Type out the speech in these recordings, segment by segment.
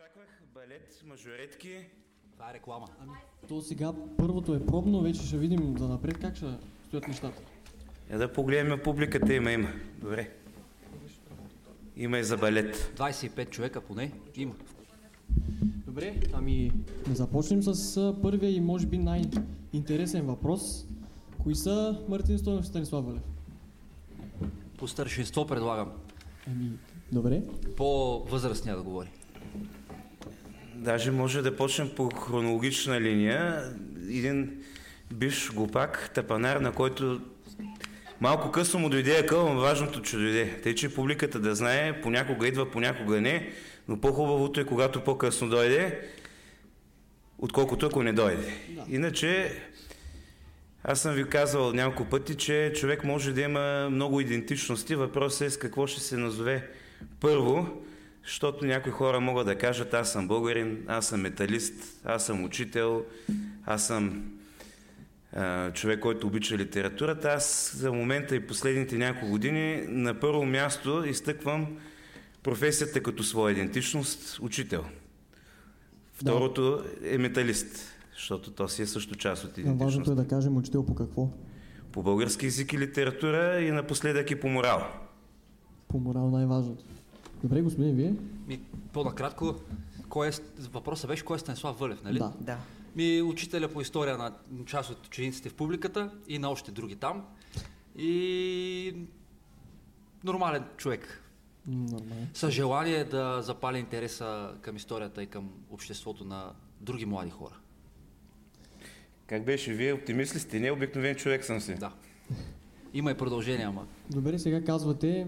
очаквах балет, мажоретки. Това е реклама. Ами, то сега първото е пробно, вече ще видим за напред как ще стоят нещата. Я да погледнем публиката, има. Добре. Има и за балет. 25 човека поне има. Добре, ами да започнем с първия и може би най-интересен въпрос. Кои са Мартин Стойнов и Станислав Вълев? По старшинство предлагам. Ами, добре. По-възрастния да говори. Даже може да почнем по хронологична линия. Един бивш глупак, тапанар, на който малко късно му дойде акъл, но важното, че дойде. Тъй, че публиката да знае, понякога идва, понякога не, но по-хубавото е, когато по-късно дойде, отколкото ако не дойде. Да. Иначе, аз съм ви казвал няколко пъти, че човек може да има много идентичности. Въпросът е с какво ще се назове първо, защото някои хора могат да кажат: аз съм българин, аз съм металист, аз съм учител, аз съм човек, който обича литературата. Аз за момента и последните няколко години на първо място изтъквам професията като своя идентичност – учител. Второто е металист, защото то си е също част от идентичност. Важното е да кажем учител по какво? По български език и литература и напоследък и по морал. По морал най-важното. Добре, господин, вие? По-накратко, въпросът беше кой е Станислав Вълев, нали? Да. Учителя по история на част от учениците в публиката и на още други там. И нормален човек. С желание да запали интереса към историята и към обществото на други млади хора. Как беше? Вие оптимист ли сте? Не, обикновен човек съм си. Да. Има и продължение, ама. Добре, сега казвате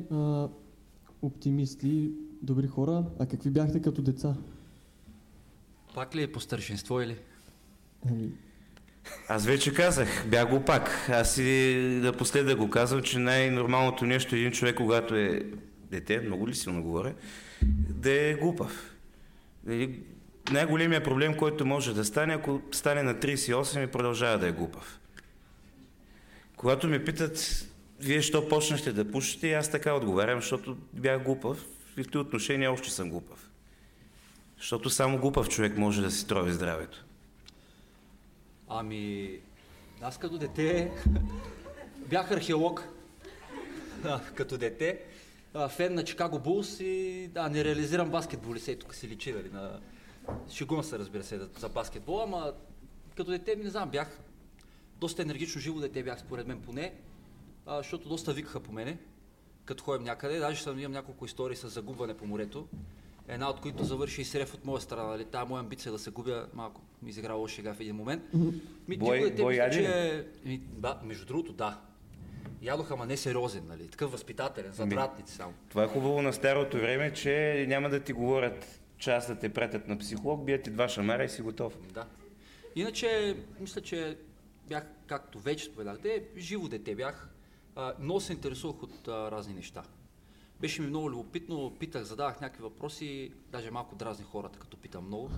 оптимисти, добри хора. А какви бяхте като деца? Пак ли е по старшинство или? Аз вече казах, бях го пак. Аз и напоследък го казвам, че най-нормалното нещо е един човек, когато е дете, много ли силно говоря, да е глупав. Най-големия проблем, който може да стане, ако стане на 38 и продължава да е глупав. Когато ме питат, вие що почнахте да пушите, аз така отговарям, защото бях глупав и в този отношение още съм глупав. Защото само глупав човек може да си трови здравето. Аз като дете бях археолог. Като дете. Фен на Чикаго Булс и не реализирам баскетбол. Лисей тук си личи, дали? Шегувам се, разбира се, за баскетбол, ама като дете, не знам, бях доста енергично живо дете, бях според мен поне, защото доста викаха по мене, като ходим някъде. Даже имам няколко истории с загубване по морето. Една от които завърши и срев от моя страна, нали? Тая моя амбиция да се губя, малко ми изигра лошо шега в един момент. Между другото, да. Ядох, ама не сериозен, нали? Такъв възпитателен, задратници само. Това е хубаво на старото време, че няма да ти говорят, че аз да те пратят на психолог, бият ти два шамара и си готов. Да. Иначе, мисля, че бях, както вече споменахте, живо дете бях, но се интересувах от разни неща. Беше ми много любопитно, питах, задавах някакви въпроси, даже малко дразни хората, като питам много.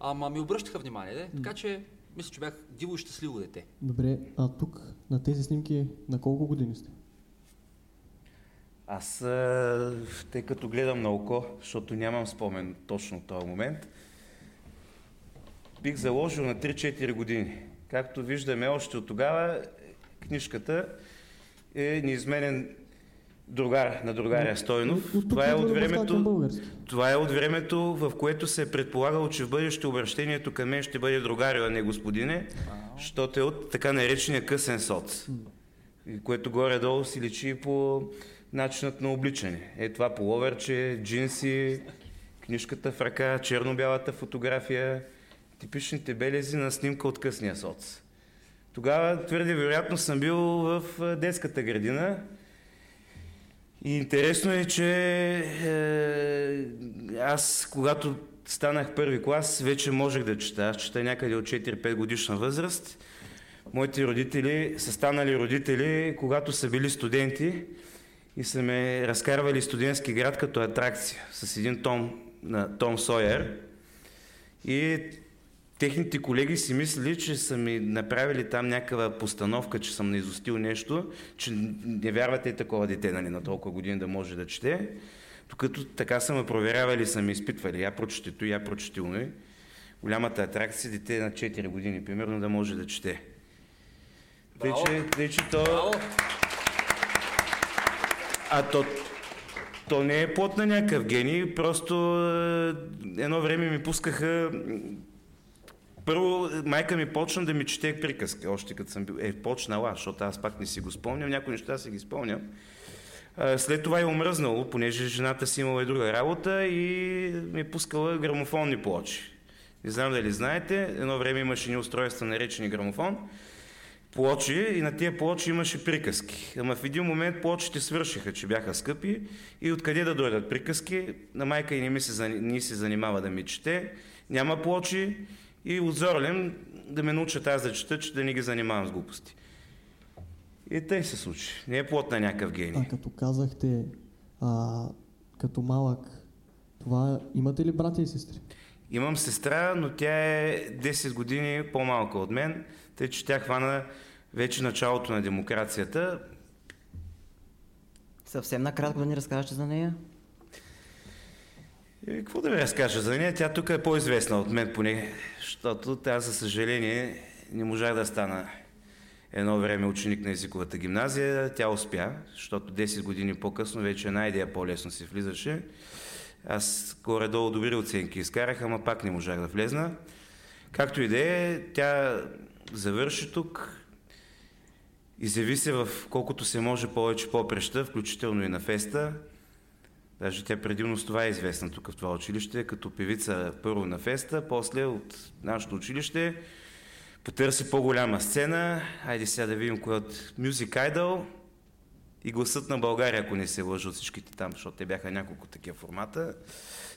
Ама ми обръщаха внимание, така че мисля, че бях диво и щастливо дете. Добре, а тук на тези снимки на колко години сте? Аз, тъй като гледам на око, защото нямам спомен точно в този момент, бих заложил на 3-4 години. Както виждаме още от тогава, книжката е неизменен другар на другаря Стойнов. Това е от времето, в което се е предполагало, че в бъдеще обращението към мен ще бъде другарио, а не господине, защото е от така наречения късен соц, което горе-долу си личи по начинът на обличане. Е това половерче, джинси, книжката в ръка, черно-бялата фотография, типичните белези на снимка от късния соц. Тогава твърде вероятно съм бил в детската градина. И интересно е, че аз, когато станах първи клас, вече можех да чета. Аз чета някъде от 4-5 годишна възраст. Моите родители са станали родители, когато са били студенти и са ме разкарвали студентски град като атракция с един том на Том Сойер. И техните колеги си мислили, че са ми направили там някаква постановка, че съм наизустил нещо, че не вярвате и такова дете, нали, на толкова години да може да чете. Докато така са ме проверявали, са ме изпитвали. Я прочете то, я прочете уно. Голямата атракция дете на 4 години, примерно, да може да чете. Тъй, че то... А то не е плод на някакъв гений, просто едно време ми пускаха... Първо, майка ми почна да ми чете приказка, още като съм бил... Почнала, защото аз пак не си го спомням, някои неща си ги спомням. След това е умръзнало, понеже жената си имала и друга работа и ми пускала грамофонни плочи. Не знам дали знаете, едно време имаше ни устройства, наречени грамофон, плочи, и на тия плочи имаше приказки. Ама в един момент плочите свършиха, че бяха скъпи, и откъде да дойдат приказки? На майка и не се занимава да ми чете, няма плочи, и отзорлен да ме научат аз да чета, че да не ги занимавам с глупости. И тъй се случи. Не е плод на някакъв гений. А като казахте, като малък, това имате ли братя и сестри? Имам сестра, но тя е 10 години по-малка от мен, тъй че тя хвана вече началото на демокрацията. Съвсем накратко да ни разкажете за нея? И какво да ви разкажа за нея? Тя тук е по-известна от мен поне, защото аз, за съжаление, не можах да стана едно време ученик на езиковата гимназия. Тя успя, защото 10 години по-късно вече на идея по-лесно си влизаше. Аз горе-долу добри оценки изкарах, ама пак не можах да влезна. Както и да е, тя завърши тук, изяви се в колкото се може повече попреща, включително и на феста. Даже тя предимно с това е известна тук в това училище, като певица първо на феста, после от нашето училище потърси по-голяма сцена. Айде сега да видим кой от Music Idol и Гласът на България, ако не се лъжа, от всичките там, защото те бяха няколко такива формата.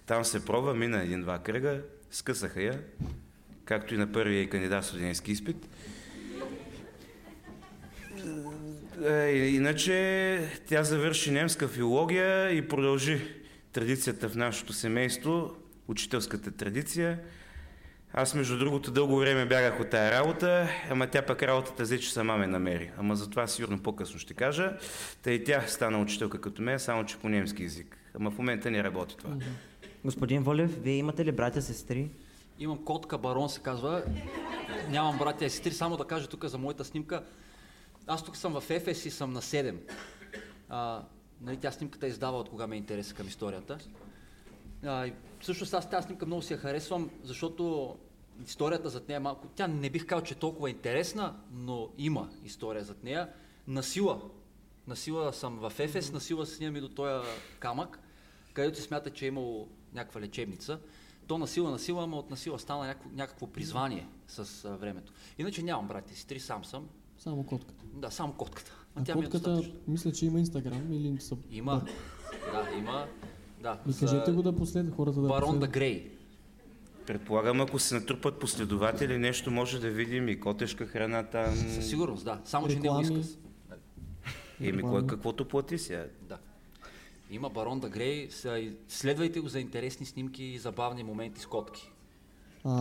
Там се пробва, мина 1-2 кръга, скъсаха я, както и на първия и кандидат в студентски изпит. Иначе тя завърши немска филология и продължи традицията в нашето семейство, учителската традиция. Аз, между другото, дълго време бягах от тая работа, ама тя пък работата взе, че сама ме намери. Ама за това сигурно по-късно ще кажа. Та и тя стана учителка като мен, само че по немски език. Ама в момента не работи това. Господин Вълев, вие имате ли братя, сестри? Имам котка, Барон се казва. Нямам братя и сестри. Само да кажа тук за моята снимка. Аз тук съм в Ефес и съм на 7. Нали, тя снимката издава от кога ме интереса към историята. Всъщност аз тази снимка много си я харесвам, защото историята зад нея е малко... Тя не бих казал, че е толкова интересна, но има история зад нея. Насила съм в Ефес, насила се снимам и до този камък, където се смята, че е имало някаква лечебница. То насила, ама от насила стана някакво призвание с времето. Иначе нямам братя и сестри, сам съм. Само котката. Да, само котката. А котката, мисля, че има Инстаграм или са... Има. Да, има. Да, и кажете го да последват хората да Барон да Грей. Предполагам, ако се натрупат последователи, нещо може да видим и котешка храна там. Със сигурност, да. Само, реклами, че не го искас. Еми, кой каквото плати сега. Да. Има Барон да Грей. Следвайте го за интересни снимки и забавни моменти с котки.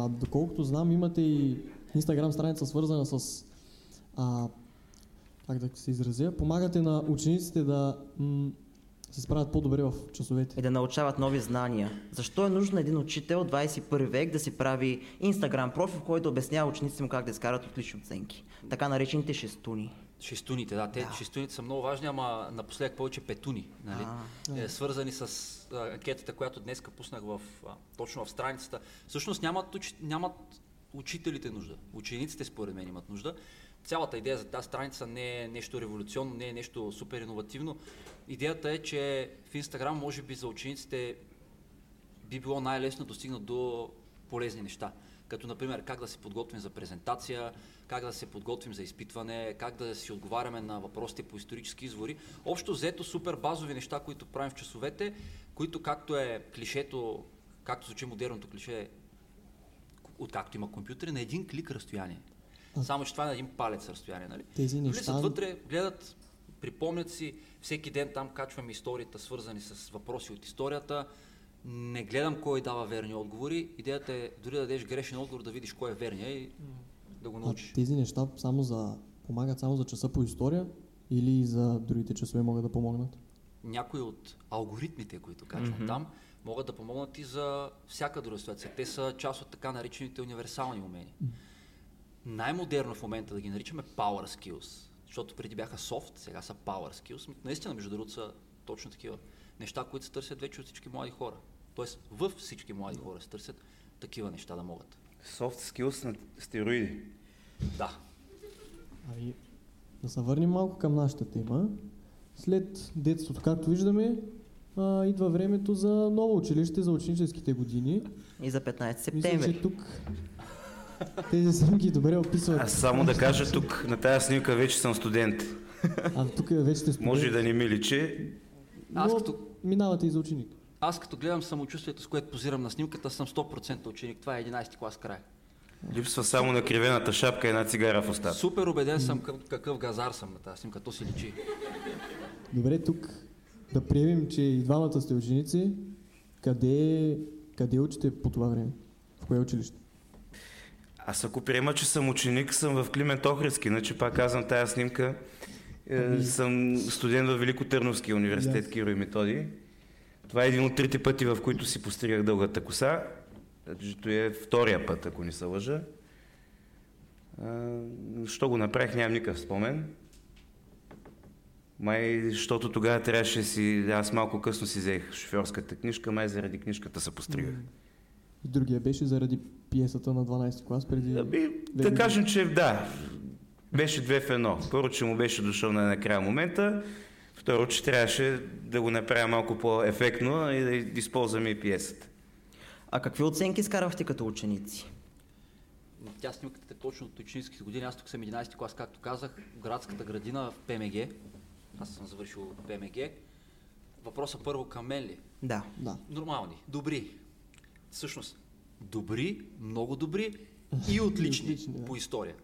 Доколкото знам, имате и Инстаграм страница, свързана с... как да се изразя? Помагате на учениците да... се справят по-добре в часовете. И да научават нови знания. Защо е нужен един учител 21 век да си прави Инстаграм профил, в който обяснява учениците му как да изкарат отлични оценки? Така наречените шестуни. Шестуните, да. Шестуните са много важни, ама напоследък повече петуни. Нали? Свързани с анкетата, която днес пуснах точно в страницата. Всъщност нямат учителите нужда. Учениците, според мен, имат нужда. Цялата идея за тази страница не е нещо революционно, не е нещо супер иновативно. Идеята е, че в Инстаграм може би за учениците би било най-лесно да достигнат до полезни неща. Като например как да се подготвим за презентация, как да се подготвим за изпитване, как да си отговаряме на въпросите по исторически извори. Общо взето супер базови неща, които правим в часовете, които както е клишето, както звучи модерното клише, откакто има компютър, на един клик разстояние. Само, че това е на един палец разстояние, нали? Тези неща... Влизат вътре, гледат, припомнят си, всеки ден там качвам историята, свързани с въпроси от историята. Не гледам кой дава верни отговори. Идеята е дори да дадеш грешен отговор, да видиш кой е верния и да го научиш. Тези неща помагат само за часа по история или за другите часове могат да помогнат? някои от алгоритмите, които качвам там, могат да помогнат и за всяка друга ситуация. Те са част от така наречените универсални умения. Най-модерно в момента да ги наричаме power skills, защото преди бяха soft, сега са power skills. Наистина, между другото, са точно такива неща, които се търсят вече от всички млади хора. Тоест, във всички млади хора се търсят такива неща да могат. Soft skills на стероиди. Да. Ами, да се върнем малко към нашата тема. След детството, както виждаме, идва времето за ново училище, за ученическите години. И за 15 септември. Мисля, че тук тези снимки добре описват. Аз само да кажа, тук на тази снимка вече съм студент. А тук вече сте студент. Може и да не ми личи. Аз като... минавате и за ученик. Аз като гледам самочувствието, с което позирам на снимката, съм 100% ученик. Това е 11-ти клас край. Липсва само на кривената шапка и една цигара в устата. Супер убеден съм какъв газар съм на тази снимка, то си личи. Добре, тук да приемем, че и двамата сте ученици. Къде учите по това време? В кое училище? Аз ако приема, че съм ученик, съм в Климент Охридски, иначе пак казвам тая снимка. Съм студент в Велико Търновския университет Киро и Методии. Това е един от трите пъти, в които си постригах дългата коса. Защото е втория път, ако не се лъжа. Що го направих, нямам никакъв спомен. Май, защото тогава трябваше си... Аз малко късно си взех шофьорската книжка, май заради книжката се постригах. И другия беше заради пиесата на 12 клас преди... Да кажем, че да. Беше 2 в 1. Първо, че му беше дошъл на накрая момента. Второ, че трябваше да го направя малко по-ефектно и да използваме и пиесата. А какви оценки изкарвахте като ученици? Тя снимката е точно от ученическите години. Аз тук съм 11 клас, както казах, в градската градина в ПМГ. Аз съм завършил БМГ. Въпросът първо към мен ли? Да. Нормални, добри. Всъщност, добри, много добри и отлични по история.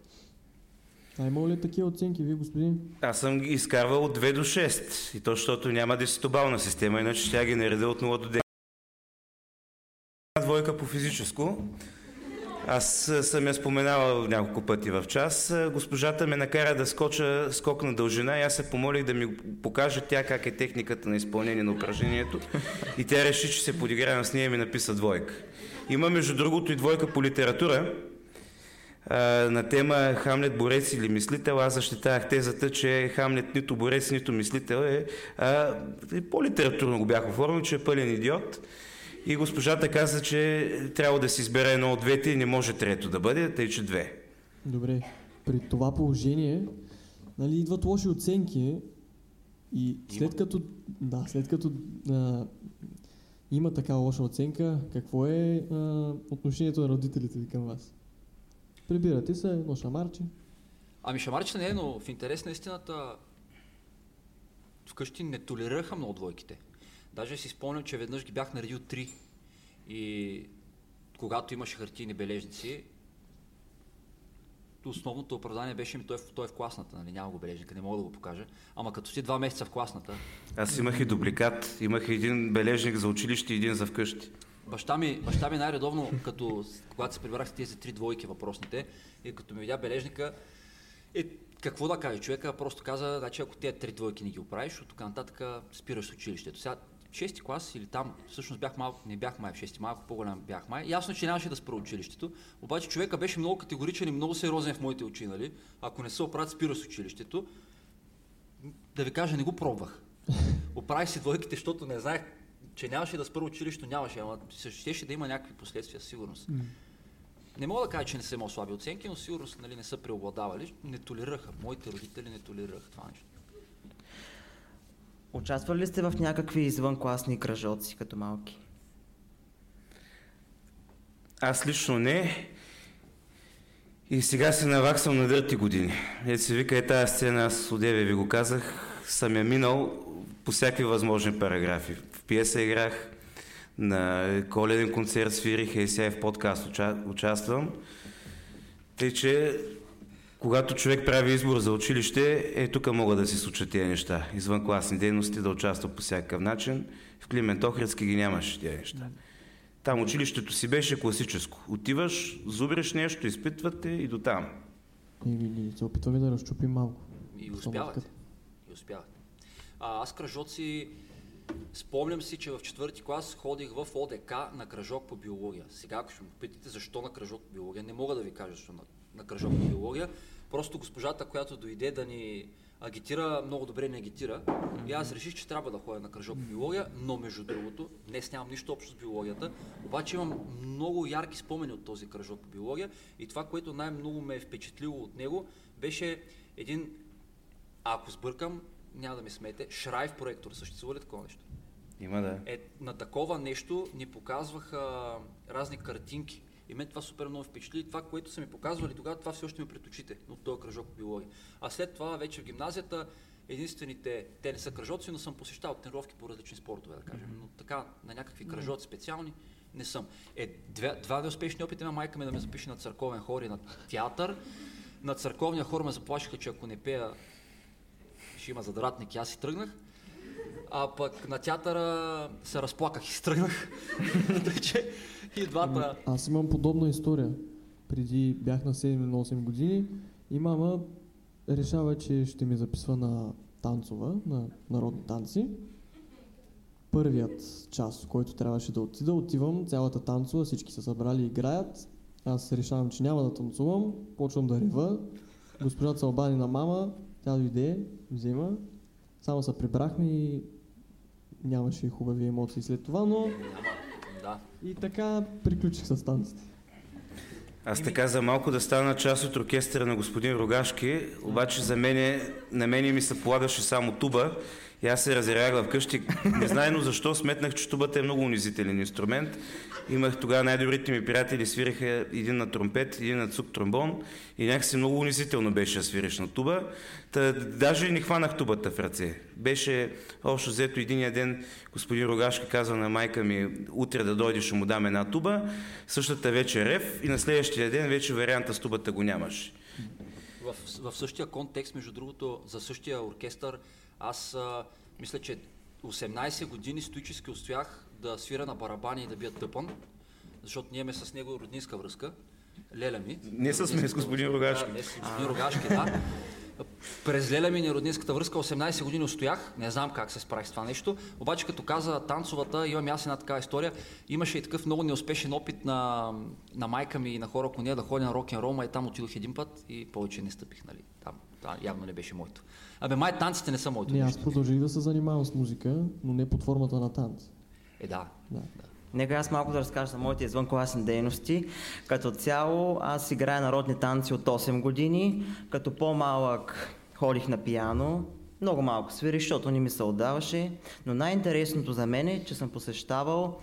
А имало ли такива оценки, ви, господин? Аз съм ги изкарвал от 2 до 6. И то, защото няма десетобална система, иначе тя ги нареда от 0 до 10. Двойка по физическо. Аз съм я споменавал няколко пъти в час. Госпожата ме накара да скоча скок на дължина и аз се помолих да ми покаже тя как е техниката на изпълнение на упражнението. И тя реши, че се подигравам с нея и ми написа двойка. Има, между другото, и двойка по литература. На тема Хамлет борец или мислител, аз защитавах тезата, че Хамлет нито борец, нито мислител е. По-литературно го бях оформил, че е пълен идиот. И госпожата каза, че трябва да се избере едно от двете и не може трето да бъде, тъй че 2. Добре, при това положение, нали, идват лоши оценки и след като има такава лоша оценка, какво е отношението на родителите ви към вас? Прибирате се едно шамарче? Ами шамарче не е, но в интерес на истината вкъщи не толерираха много двойките. Даже си спомням, че веднъж ги бях наредил 3 и когато имаше хартийни бележници, основното оправдание беше ми той е в класната, нали, няма го бележника, не мога да го покажа, ама като си 2 месеца в класната... Аз имах и дубликат, имах един бележник за училище и един за вкъщи. Баща ми най-редовно, когато се прибрах с тези 3 двойки въпросните и като ми видя бележника, какво да каже човека, просто каза, значи ако тези 3 двойки не ги оправиш, от тук нататък спираш с училището. Сега 6-ти клас или там, всъщност бях малко, не бях май в 6-ти, малко по-голям бях май. Ясно, че нямаше да спра училището, обаче човека беше много категоричен и много сериозен в моите очи, нали? Ако не се оправят, спира с училището. Да ви кажа, не го пробвах. Оправих си двойките, защото не знаех, че нямаше да спра училището, нямаше, ама щеше да има някакви последствия, сигурност. Не мога да кажа, че не са имал слаби оценки, но сигурно, нали, не са преобладавали. Не толерираха. Моите родители не толерираха това нещо. Участвали ли сте в някакви извънкласни кръжоци като малки? Аз лично не. И сега се наваксвам на дърти години. Ето се вика, тази сцена, аз одеве ви го казах, съм я минал по всякакви възможни параграфи. В пиеса играх, на коледен концерт свирих, и сега и в подкаст участвам. Тъй, че когато човек прави избор за училище, тук могат да се случат тези неща. Извън класни дейности, да участва по всякакъв начин. В Климент Охридски ги нямаше тези неща. Там училището си беше класическо. Отиваш, зубриш нещо, изпитвате и до там. И се опитваме да разчупим малко. И успявате. Аз кръжоци, спомням си, че в четвърти клас ходих в ОДК на кръжок по биология. Сега, ако ще ме питате защо на кръжок по биология, не мога да ви кажа защо на кръжок по биология. Просто госпожата, която дойде да ни агитира, много добре не агитира. И аз реших, че трябва да ходя на кръжок по биология, но между другото, днес нямам нищо общо с биологията, обаче имам много ярки спомени от този кръжок по биология и това, което най-много ме е впечатлило от него, беше един, ако сбъркам, няма да ме смете, Шрайф проектор. Съществува ли такова нещо? Има, да. Е, на такова нещо ни показваха разни картинки. И мен това супер много впечатли. Това, което са ми показвали тогава, това все още ми пред очите от този кръжок по биология. А след това вече в гимназията единствените, те не са кръжоци, но съм посещал тренировки по различни спортове, да кажем. Но така, на някакви кръжоци специални не съм. Два неуспешни опита има. Майка ми да ме запише на църковен хор и на театър. На църковния хор ме заплашиха, че ако не пея, ще има задратник и аз си тръгнах. А пък на театъра се разплаках и си тръгнах. И двата... Аз имам подобна история. Преди бях на 7 на 8 години и мама решава, че ще ми записва на танцова, на народни танци. Първият час, който трябваше да отида, отивам, цялата танцова, всички са събрали и играят. Аз решавам, че няма да танцувам, почвам да рева. Госпожата се обади на мама, тя дойде, взема. Само се прибрахме и нямаше хубави емоции след това, но... Да. И така приключих с танците. Аз така за малко да стана част от оркестъра на господин Рогашки, обаче за мене, на мене ми се полагаше само туба и аз се разярях вкъщи. Незнайно защо сметнах, че тубата е много унизителен инструмент. Имах тогава най-добрите ми приятели, свириха един на тромпет, един на цук тромбон и някакси много унизително беше да свириш на туба. Даже не хванах тубата в ръце. Беше общо взето единия ден господин Рогашка казва на майка ми, утре да дойдеш, ще му дам една туба, същата вече рев и на следващия ден вече варианта с тубата го нямаше. В същия контекст, между другото, за същия оркестър, аз мисля, че 18 години стоически устоях да свира на барабани и да бия тъпан, защото ние имаме с него роднинска връзка. Леля ми. Не с мен, с господин Рогашки. Не с господин Рогашки, да. През леля ми и роднинската връзка 18 години устоях. Не знам как се справих с това нещо. Обаче като каза танцовата, имам аз една такава история. Имаше и такъв много неуспешен опит на майка ми и на хора, ако не е да ходя на рок-н-рол, и там отидох един път и повече не стъпих, нали. Там явно не беше моето. Абе, май танците не са моето. Не, аз продължих да се занимавам с музика, но не под формата на танц. Да. Нека аз малко да разкажа за моите извънкласни дейности. Като цяло аз играя народни танци от 8 години. Като по-малък ходих на пиано. Много малко свирих, защото не ми се отдаваше. Но най-интересното за мен е, че съм посещавал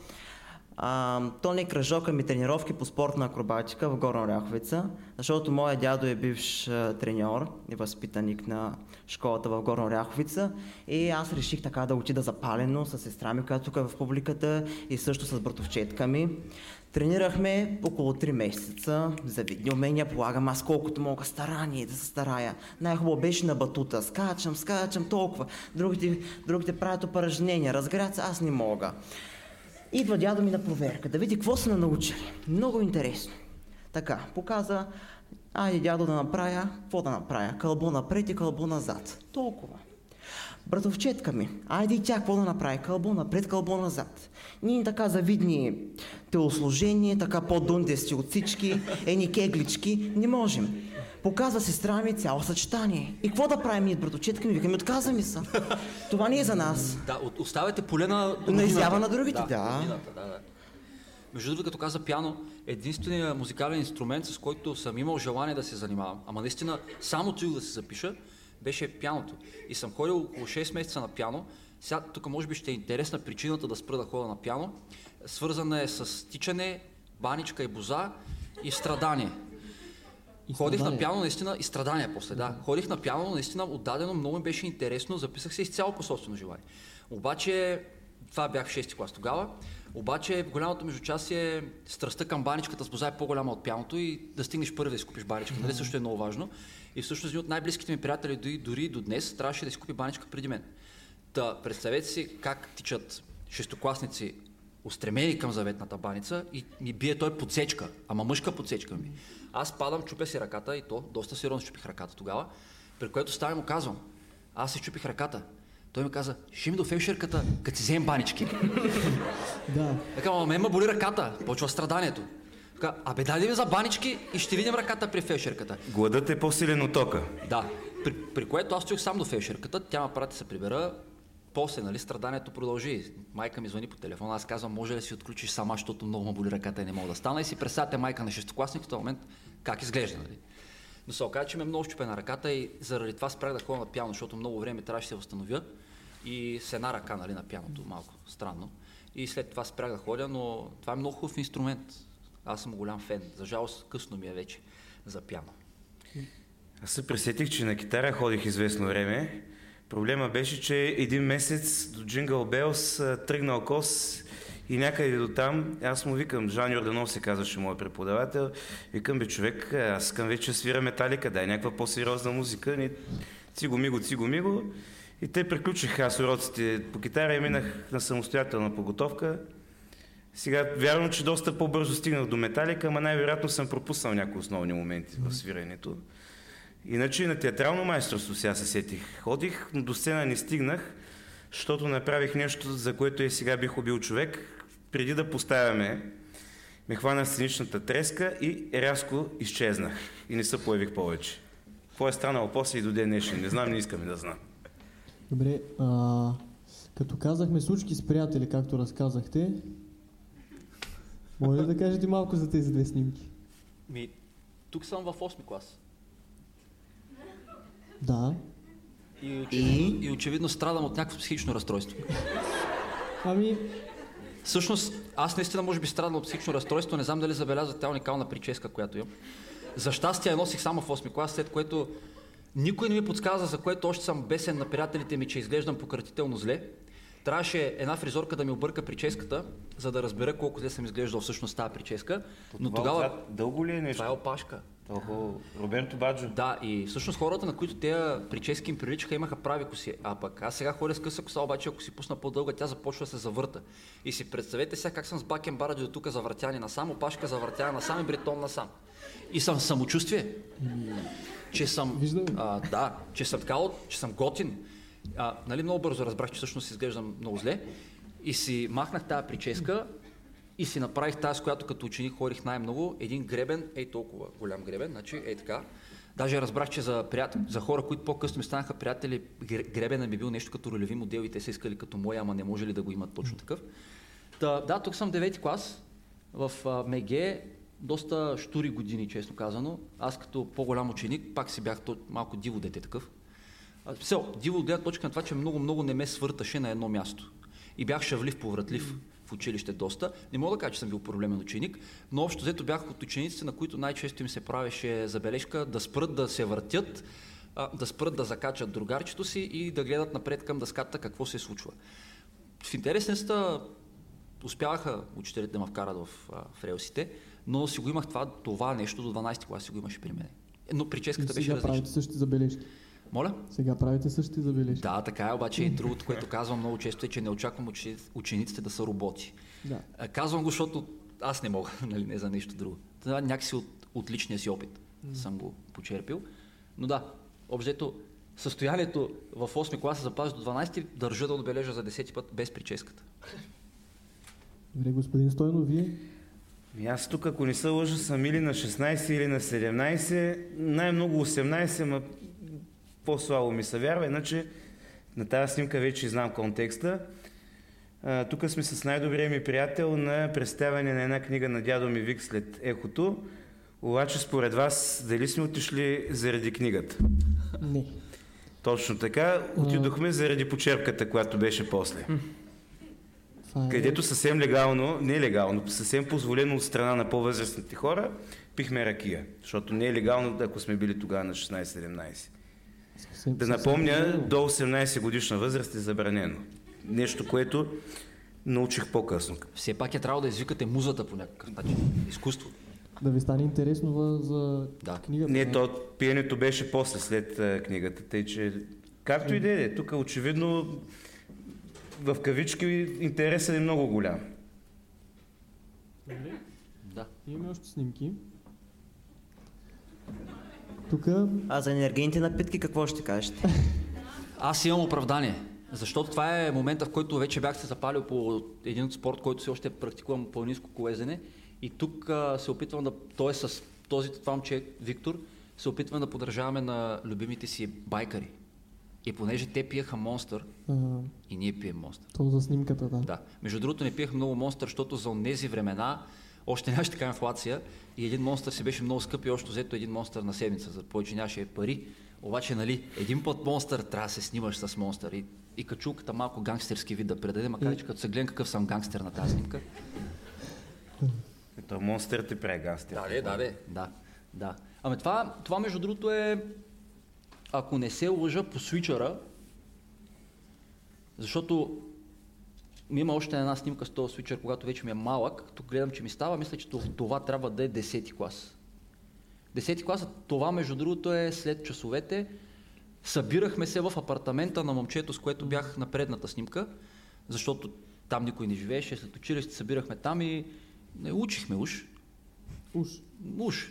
то не кръжока ми тренировки по спортна акробатика в Горно Ряховица, защото моя дядо е бивш треньор и възпитаник на школата в Горно Ряховица и аз реших така да отида запалено с сестра ми, която тук е в публиката и също с братовчетка ми. Тренирахме около 3 месеца, завидни умения полагам аз колкото мога, старание да се старая. Най-хубаво беше на батута, скачам толкова, другите правят упражнения, разгряват се, аз не мога. Идва дядо ми на проверка, да види какво са научили. Много интересно. Така, показа, айде дядо да направя, какво да направя? Кълбо напред и кълбо назад. Толкова. Братовчетка ми, айде и тя какво да направи? Кълбо напред, кълбо назад. Ние така завидни телосложения, така по-дунде си от всички, ени кеглички, не можем. Показва сестра ми цяло съчетание. И какво да правим ние, братовчетка ми? Викаме, отказваме се. Това не е за нас. Да, оставяте поле на изява на другите. Да. Между другото, като каза пиано, единственият музикален инструмент, с който съм имал желание да се занимавам, ама наистина само тюк да се запиша, беше пианото. И съм ходил около 6 месеца на пиано. Сега тук може би ще е интересна причината да спра да хода на пиано. Свързана е с тичане, баничка и боза и страдание. Ходих на пиано наистина и страдания после, да. Ходих на пиано наистина отдадено, много ми беше интересно, записах се изцяло по собствено желание. Обаче, това бях в 6-ти клас тогава, обаче голямото междучасие, страстта към баничката с боза е по-голяма от пианото и да стигнеш първи да изкупиш баничка, нали също е много важно. И всъщност един от най-близките ми приятели дори до днес трябваше да изкупи баничка преди мен. Та, представете си как тичат шестокласници устремени към заветната баница и ми бие той подсечка, ама мъжка подсечка ми. Аз падам, чупя си ръката и доста сериозно чупих ръката тогава, при което ставам и му казвам, аз си чупих ръката. Той ми каза, ще ми до фелшерката, като си взем банички. Така, ама мен ме боли ръката, почва страданието. Така, абе дай ми за банички и ще видим ръката при фелшерката. Гладът е по-силен от тока. Да, при което аз стоих сам до фелшерката, тя ме прати се прибера, после, нали, страданието продължи. Майка ми звъни по телефона, аз казвам, може ли да си отключиш сама, защото много ме боли ръката и не мога да стана. И си представяте майка на шестокласник в този момент как изглежда, нали? Но се оказа, че ме много щупена ръката и заради това спрях да ходя на пиано, защото много време трябваше да се възстановя и с една ръка, нали, на пианото, малко странно. И след това спрях да ходя, но това е много хубав инструмент. Аз съм голям фен. За жалост, късно ми е вече за пиано. Аз се пресетих, че на китара ходих известно време. Проблема беше, че един месец до Джингъл Белс тръгнал кос и някъде до там, аз му викам, Жан Йорданов се казваше моят преподавател, викам, бе човек, аз искам вече свира металика, дай някаква по-сериозна музика, ни... циго-миго. И те приключиха, аз уроците по китара и минах на самостоятелна подготовка. Сега, вярвам, че доста по-бързо стигнах до металика, ама най-вероятно съм пропуснал някои основни моменти в свирането. Иначе на театрално майсторство сега се сетих. Ходих, но до сцена не стигнах, защото направих нещо, за което и сега бих убил човек. Преди да поставяме, ме хвана сценичната треска и рязко изчезнах. И не се появих повече. Какво е станало после и до ден днешен? Не знам, не искам и да знам. Добре, като казахме случки с приятели, както разказахте, може ли да кажете малко за тези две снимки? Ми, тук съм в 8-ми клас. Да. И очевидно страдам от някакво психично разстройство. Ами... Всъщност, аз наистина може би страдам от психично разстройство, не знам дали забелязах тази уникална прическа, която имам. За щастие я носих само в 8-ми клас, след което никой не ми подсказа, за което още съм бесен на приятелите ми, че изглеждам пократително зле. Трябваше една фризорка да ми обърка прическата, за да разбера колко зле съм изглеждал всъщност тази прическа. Но тогава... Дълго ли е нещо? Това е опашка. Роберто Баджо. Да, и всъщност хората, на които тези прически им приличаха, имаха прави коси. А пък аз сега ходя с къса коса, обаче ако си пусна по-дълга, тя започва да се завърта. И си представете сега как съм с бакен бараджо до тук, завъртяне насам, опашка, завъртяне насам и бретон насам. И съм самочувствие, че съм... да, че съм така, че съм готин. Нали, много бързо разбрах, че всъщност изглеждам много зле. И си махнах тази прическа. И си направих тази, с която като ученик ходих най-много, един гребен, ей толкова голям гребен, значи ей така. Даже разбрах, че за хора, които по-късно ми станаха приятели, гребенът ми бил нещо като ролеви модел и те са искали като моя, ама не може ли да го имат точно такъв. Да, тук съм 9-ти клас, в МЕГИ, доста штури години, честно казано. Аз като по-голям ученик, пак си бях малко диво дете такъв. Диво от гледна точка на това, че много не ме свърташе на едно място. И бях шавлив, повратлив в училище доста. Не мога да кажа, че съм бил проблемен ученик, но общо взето бях от учениците, на които най-често им се правеше забележка да спрат да се въртят, да спрат да закачат другарчето си и да гледат напред към дъската какво се случва. В интересността успяваха учителите да ме вкарат в релсите, но си го имах това нещо до 12-ти клас си го имаше при мен. Но прическата беше различна. Сега правите същите забележки. Моля? Сега правите същите забележки. Да, така е, обаче и другото, което казвам много често е, че не очаквам учениците да са роботи. Да. Казвам го, защото аз не мога, нали, не за нещо друго. Това някакси от личния си опит съм го почерпил. Но да, обзето състоянието в 8-ми класа запази до 12-ти, държа да отбележа за 10-ти път без прическата. Добре, господин Стойнов, вие? Аз тук, ако не се лъжа, съм или на 16 или на 17, най-много 18, ма... по-слабо ми се вярва, иначе на тази снимка вече знам контекста. Тук сме с най-добрия ми приятел на представяне на една книга на дядо ми Вик след ехото. Обаче според вас, дали сме отишли заради книгата? Не. Точно така, отидохме заради почерпката, която беше после. Където съвсем легално, не легално, съвсем позволено от страна на по-възрастните хора, пихме ракия. Защото не е легално, ако сме били тогава на 16-17. Да напомня, до 18 годишна възраст е забранено. Нещо, което научих по-късно. Все пак е трябвало да извикате музата по някакъв начин. Изкуство. Да ви стане интересно за книгата. Не, то пиенето беше после, след книгата. Тъй, че както и да е, тук очевидно в кавички интересът е много голям. Добре. Да. Имаме още снимки. Тука... А за енергийните напитки какво ще кажете? Аз имам оправдание. Защото това е момента, в който вече бях се запалил по един спорт, който все още практикувам, планинско колезене. И тук се опитвам да... Той с този това момче, Виктор, се опитвам да подражаваме на любимите си байкари. И понеже те пиеха Монстър, и ние пием Монстър. Това за снимката, да. Да. Между другото не пиех много Монстър, защото за онези времена още нямаше така инфлация и един Монстър си беше много скъп и още взето един Монстър на седмица, за повече нямаше пари. Обаче, нали, един път Монстър, трябва да се снимаш с Монстър и качулката малко гангстерски вид да предаде, макар че като се гледам какъв съм гангстер на тази снимка. Като Монстър ти прави гангстер. Да. Ами това между другото е, ако не се лъжа, по свичъра, защото ми има още една снимка с този свичър, когато вече ми е малък, като гледам, че ми става, мисля, че това трябва да е 10-ти клас. 10-ти клас, това между другото е след часовете. Събирахме се в апартамента на момчето, с което бях на предната снимка, защото там никой не живееше, след училище събирахме там и не учихме уж. Уж.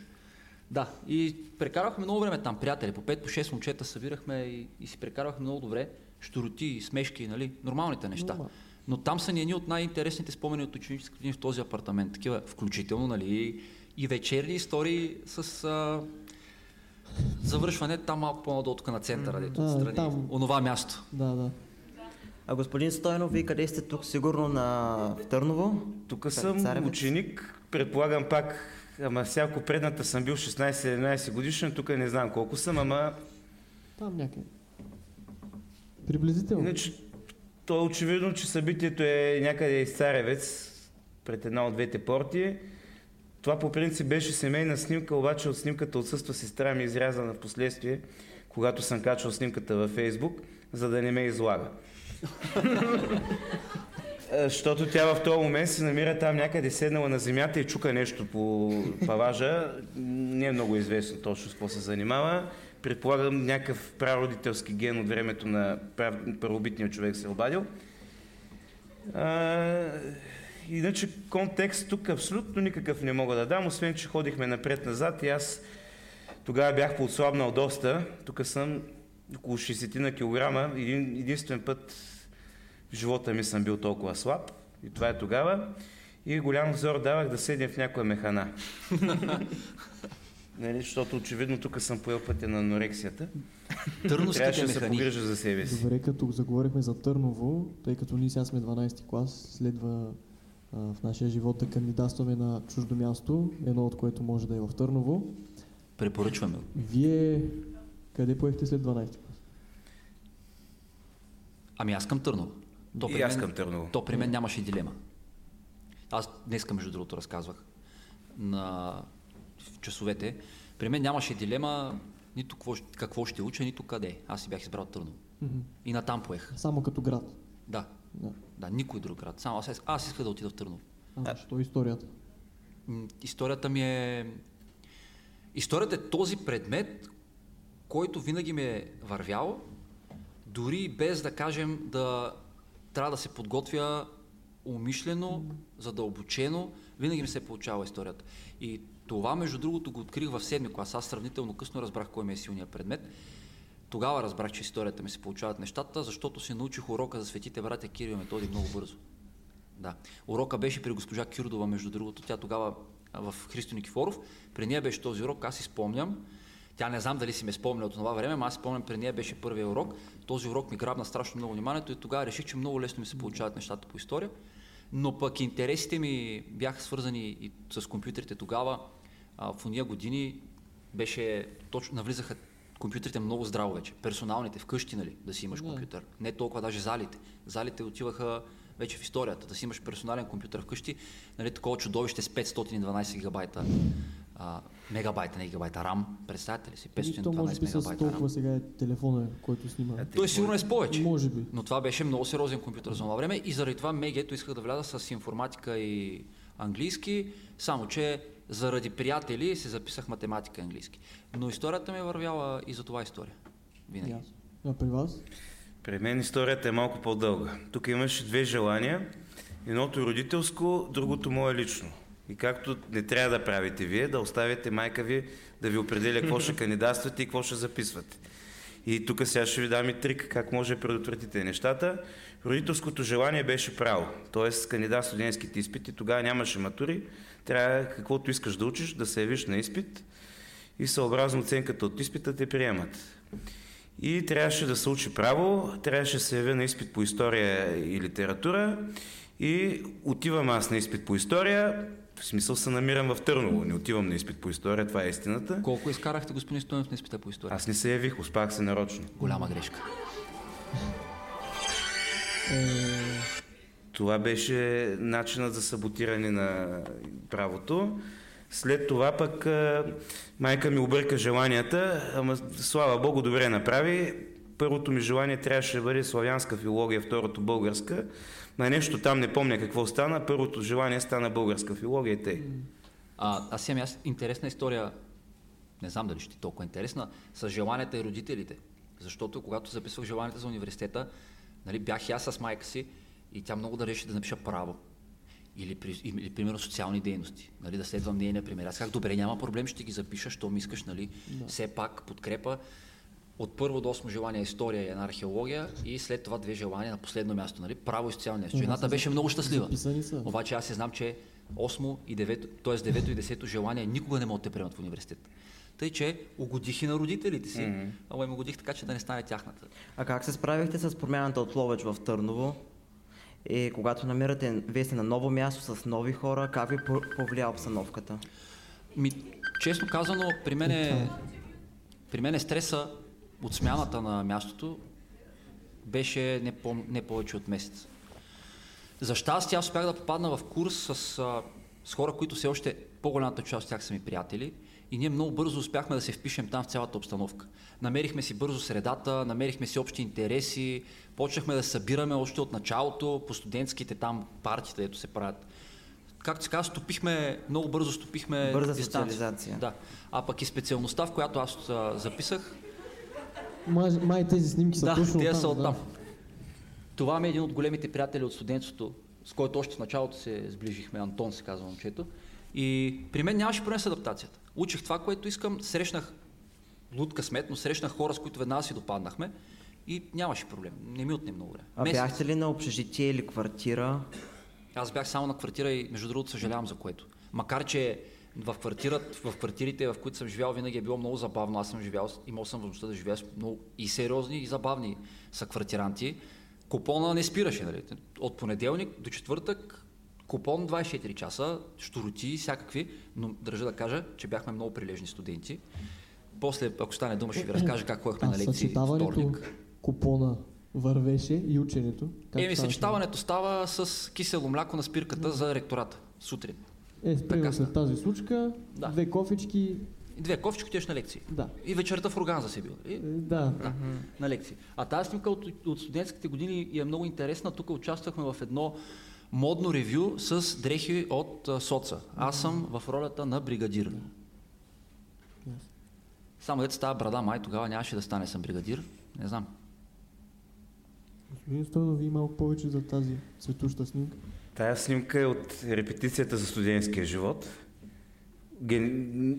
Да, и прекарвахме много време там, приятели, по 5-6 момчета събирахме и си прекарвахме много добре, щуроти, смешки, нали, нормалните неща. Но там са ни едни от най-интересните спомени от ученическите години в този апартамент, такива включително, нали, и вечерни истории с завършване там малко по-надолу на центъра, дето отстрани, онова място. Да. А господин Стойнов, вие къде сте тук? Сигурно на Търново? Тук съм Царевец. Ученик, предполагам пак, ама всяко предната съм бил 16-17 годишен, тук не знам колко съм, ама... Там някъде. Приблизително. Иначе, то е очевидно, че събитието е някъде из Царевец, пред една от двете порти. Това по принцип беше семейна снимка, обаче от снимката отсъства сестра ми, изрязана в последствие, когато съм качвал снимката във Фейсбук, за да не ме излага. Защото тя в този момент се намира там някъде, седнала на земята и чука нещо по паважа. Не е много известно точно с какво се занимава. Предполагам, някакъв прародителски ген от времето на първобитния човек се е обадил. Иначе контекст тук абсолютно никакъв не мога да дам, освен че ходихме напред-назад и аз тогава бях поотслабнал доста. Тук съм около 60 на килограма. Единствен път в живота ми съм бил толкова слаб. И това е тогава. И голям взор давах да седя в някоя механа. Нали, защото очевидно тук съм поел пътя на анорексията. Трябваше да се погрижа за себе си. Добре, като заговорихме за Търново, тъй като ние сега сме 12-ти клас, следва в нашия живот да кандидатстваме на чуждо място, едно от което може да е в Търново. Препоръчваме. Вие къде поехте след 12-ти клас? Ами аз към Търново. И аз към Търново. То при мен нямаше дилема. Аз днеска, между другото, разказвах на часовете. При мен нямаше дилема нито какво ще уча, нито къде. Аз си бях избрал Търново. И натам поех. Само като град? Да, никой друг град. Само аз исках да отида в Търново. Защо историята? Историята е този предмет, който винаги ми е вървял, дори без да кажем да трябва да се подготвя умишлено, задълбочено, винаги ми се е получава историята. И това, между другото, го открих в 7-ми клас. Аз сравнително късно разбрах кой ми е силният предмет. Тогава разбрах, че историята ми се получават нещата, защото се научих урока за светите братя Киро и Методии много бързо. Да. Урока беше при госпожа Кюрдова, между другото, тя тогава в Христо Никифоров. При нея беше този урок, аз си спомням. Тя не знам дали си ме спомня от това време, но аз си спомням, при нея беше първият урок. Този урок ми грабна страшно много вниманието и тогава реших, че много лесно ми се получават нещата по история. Но пък интересите ми бяха свързани и с компютрите тогава. В ония години беше точно навлизаха компютрите много здраво вече. Персоналните, вкъщи, нали, да си имаш компютър. Не толкова, даже залите. Залите отиваха вече в историята. Да си имаш персонален компютър вкъщи, нали, такова чудовище с 512 гигабайта, мегабайта, не гигабайта рам. Представете ли си? 512 мегабайта рам. Може би с толкова сега е телефона, който снима. Той сигурно е с повече. Може би. Но това беше много сериозен компютър за това време и заради това МЕГИ-то исках да вляза с информатика и английски, само че заради приятели се записах математика и английски. Но историята ми е вървяла и за това история. Винаги. А при вас? При мен историята е малко по-дълга. Тук имаше две желания. Едното родителско, другото мое лично. И както не трябва да правите вие, да оставите майка ви да ви определя какво ще кандидатствате и какво ще записвате. И тук сега ще ви дам и трик как може да предотвратите нещата. Родителското желание беше право, т.е. кандидат студентските изпити, тогава нямаше матури, трябва каквото искаш да учиш, да се явиш на изпит и съобразно оценката от изпита те приемат. И трябваше да се учи право, трябваше да се яви на изпит по история и литература и отивам аз на изпит по история, в смисъл се намирам в Търново, не отивам на изпит по история, това е истината. Колко изкарахте, господин Стойнов, на изпита по история? Аз не се явих, успях се нарочно. Голяма грешка. Това беше начинът за саботиране на правото. След това пък майка ми обърка желанията, ама слава Богу, добре направи. Първото ми желание трябваше да бъде славянска филология, второто българска. На нещо там не помня какво стана, първото желание стана българска филология и тъй. Аз съм интересна история, не знам дали ще е толкова интересна, с желанията и родителите. Защото когато записвах желанията за университета, нали, бях и аз с майка си и тя много да реши да напиша право. Или примерно социални дейности, нали, да следвам нейния пример. Аз казах, добре, няма проблем, ще ги запиша, що ми искаш, нали, да. Все пак подкрепа. От първо до 8 желания история и една археология и след това 2 желания на последно място, нали, право и социални дейности. Едната беше много щастлива, обаче аз се знам, че 8 и 9, т.е. 9 и 10 желания никога не могат да те приемат в университет. Тъй, че угодих и на родителите си, ама им угодих така, че да не стане тяхната. А как се справихте с промяната от Ловеч в Търново? И когато намирате, вие сте на ново място с нови хора, как ви повлия обстановката? Честно казано, при мен е стреса от смяната на мястото беше не повече от месец. За щастие, аз успях да попадна в курс с хора, които все още по-голямата част от тях са ми приятели. И ние много бързо успяхме да се впишем там в цялата обстановка. Намерихме си бързо средата, намерихме си общи интереси, почнахме да събираме още от началото по студентските там партиите, ето се правят. Както се казва, много бързо стопихме бърза специализация. Да. А пък и специалността, в която аз записах. Май тези снимки са точно оттам. Да, те са оттам. Това ми е един от големите приятели от студентството, с който още в началото се сближихме. Антон се казва момчето. И при мен нямаше проблем с адаптацията. Учих това, което искам, срещнах луд късмет, но срещнах хора, с които веднага си допаднахме и нямаше проблем. Не ми отне много време. А бяхте ли на общежитие или квартира? Аз бях само на квартира и между другото съжалявам за което. Макар че в квартирите, в които съм живял, винаги е било много забавно. Аз съм живял, имал съм възможността да живея с много и сериозни, и забавни съквартиранти. Купона не спираше, нали? От понеделник до четвъртък. Купон 24 часа, щуроти, всякакви, но държа да кажа, че бяхме много прилежни студенти. После, ако стане дума, ще ви разкажа как ходихме на лекции вторник. Купона вървеше и ученето? Съчетаването става с кисело мляко на спирката за ректората сутрин. Спрямо се тази случка, да. 2 кофички... 2 кофички отиваш на лекции. Да. И вечерта в Органза си бил. На лекции. А тази снимка от студентските години е много интересна. Тук участвахме в едно модно ревю с дрехи от соца. Аз съм в ролята на бригадир. Само дето става брада, май тогава нямаше да стане съм бригадир. Не знам. Господин Стойнов, ви малко повече за тази цветуща снимка. Тая снимка е от репетицията за студентския живот.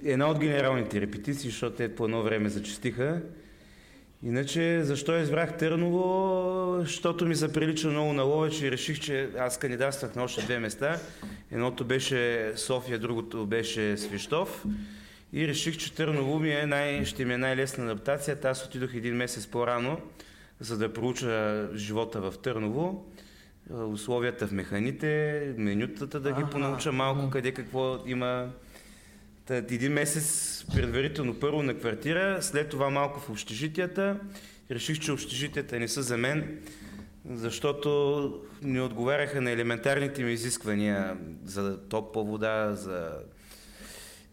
Една от генералните репетиции, защото те по едно време зачистиха. Иначе, защо избрах Търново? Защото ми се прилича много на Ловеч и реших, че аз кандидатствах на още 2 места. Едното беше София, другото беше Свищов. И реших, че Търново ще ми е най-лесна адаптацията. Аз отидох 1 месец по-рано, за да проуча живота в Търново. Условията в механите, менютата да ги понауча малко, къде какво има. 1 месец предварително първо на квартира, след това малко в общежитията. Реших, че общежитията не са за мен, защото не отговаряха на елементарните ми изисквания за топла вода, за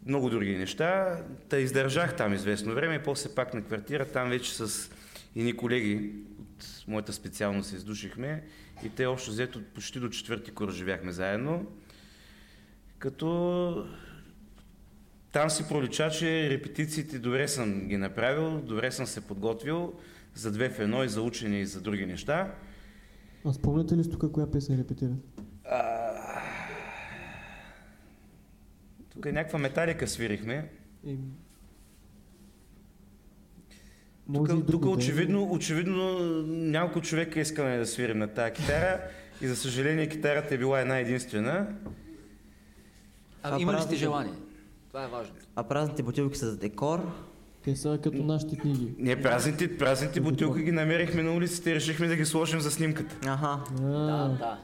много други неща. Та издържах там известно време и после пак на квартира. Там вече с едни колеги от моята специалност се издушихме и те общо взето почти до 4-ти курс живяхме заедно. Като... Там си пролича, че репетициите добре съм ги направил, добре съм се подготвил за 2 в 1 и за учене и за други неща. А спомняте ли с тук коя песен репетира? Тук някаква металика свирихме. Тук очевидно няколко човека искаме да свирим на тази китара и за съжаление китарата е била една единствена. А има ли сте желание? Това е важно. А празните бутилки са за декор? Те са като нашите книги. Не, празните бутилки ги намерихме на улицата и решихме да ги сложим за снимката. Аха. Да.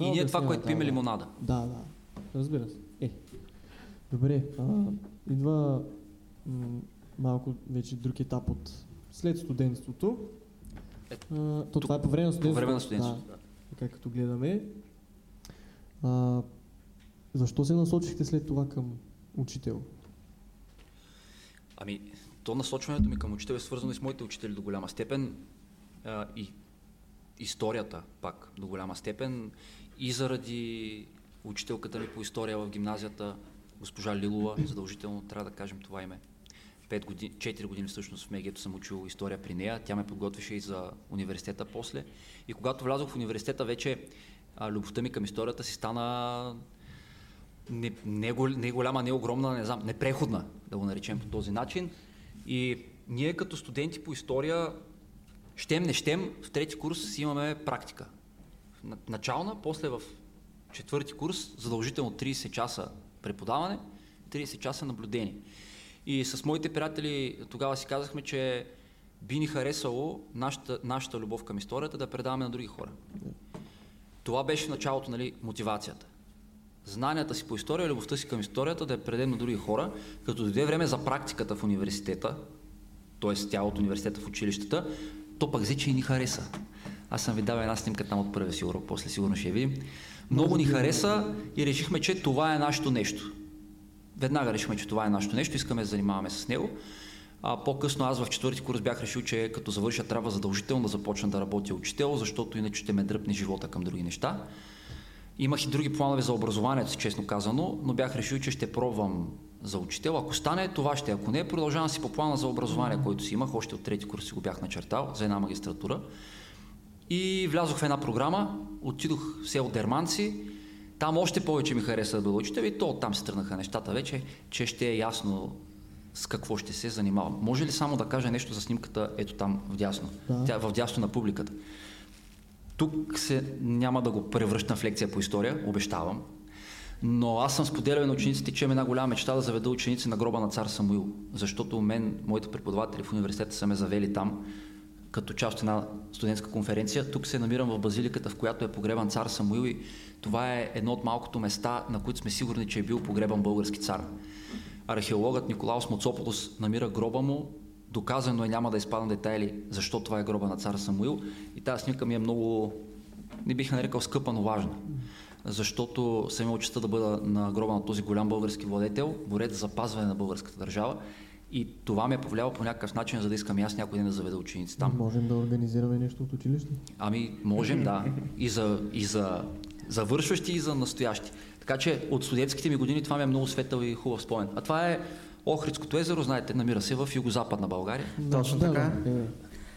И ние това, което пиме лимонада. Да. Разбира се. Добре. Идва малко вече друг етап от след студентството. Това е по време на студентството. Да. Така като гледаме. Защо се насочихте след това към учител? То насочването ми към учител е свързано и с моите учители до голяма степен и историята пак до голяма степен и заради учителката ми по история в гимназията, госпожа Лилова, задължително трябва да кажем това име. 4 години всъщност в МЕГИ-то съм учил история при нея, тя ме подготвяше и за университета после и когато влязох в университета вече любовта ми към историята си стана не голяма, не огромна, не знам, непреходна, да го наречем по този начин. И ние като студенти по история, щем не щем, в трети курс имаме практика. Начална, после в четвърти курс, задължително 30 часа преподаване, 30 часа наблюдение. И с моите приятели тогава си казахме, че би ни харесало нашата любов към историята да предаваме на други хора. Това беше в началото, мотивацията. Знанията си по история, любовта си към историята да я предадем на други хора, като дойде време за практиката в университета, т.е. тя от университета в училищата, то пък взе, че и ни хареса. Аз съм ви дал една снимка там от първия си урок, после сигурно ще я видим. Много ни хареса и решихме, че това е нашето нещо. Веднага решихме, че това е нашето нещо, искаме да занимаваме с него. По-късно аз в четвърти курс бях решил, че като завърша трябва задължително да започна да работя учител, защото иначе ще ме дръпне живота към други неща. Имах и други планове за образованието, честно казано, но бях решил, че ще пробвам за учител. Ако стане, това ще. Ако не, продължавам си по плана за образование, който си имах. Още от трети курс си го бях начертал за една магистратура. И влязох в една програма, отидох в село Дерманци. Там още повече ми хареса да бъда учител и то оттам се тръгнаха нещата вече, че ще е ясно с какво ще се занимавам. Може ли само да кажа нещо за снимката ето там вдясно? Да. Тя вдясно на публиката. Тук няма да го превръщам в лекция по история, обещавам, но аз съм споделял на учениците, че имам една голяма мечта да заведа ученици на гроба на цар Самуил, защото моите преподаватели в университета са ме завели там като част от една студентска конференция. Тук се намирам в базиликата, в която е погребан цар Самуил и това е едно от малкото места, на които сме сигурни, че е бил погребан български цар. Археологът Николаос Моцополос намира гроба му. Доказано е, няма да изпадна детайли, защо това е гроба на цар Самуил. И тази снимка ми е много, не бих нарекал скъпа, но важна. Защото съм имал честта да бъда на гроба на този голям български владетел, борец за запазване на българската държава. И това ме е повлияло по някакъв начин, за да искам и аз някой ден да заведа ученици там. Можем да организираме нещо от училище? Можем, да. И за завършващи, и за настоящи. Така че от студентските ми години това ми е много светъл и хубав спомен. А това е Охридското езеро, знаете, намира се в югозападна България. Точно така.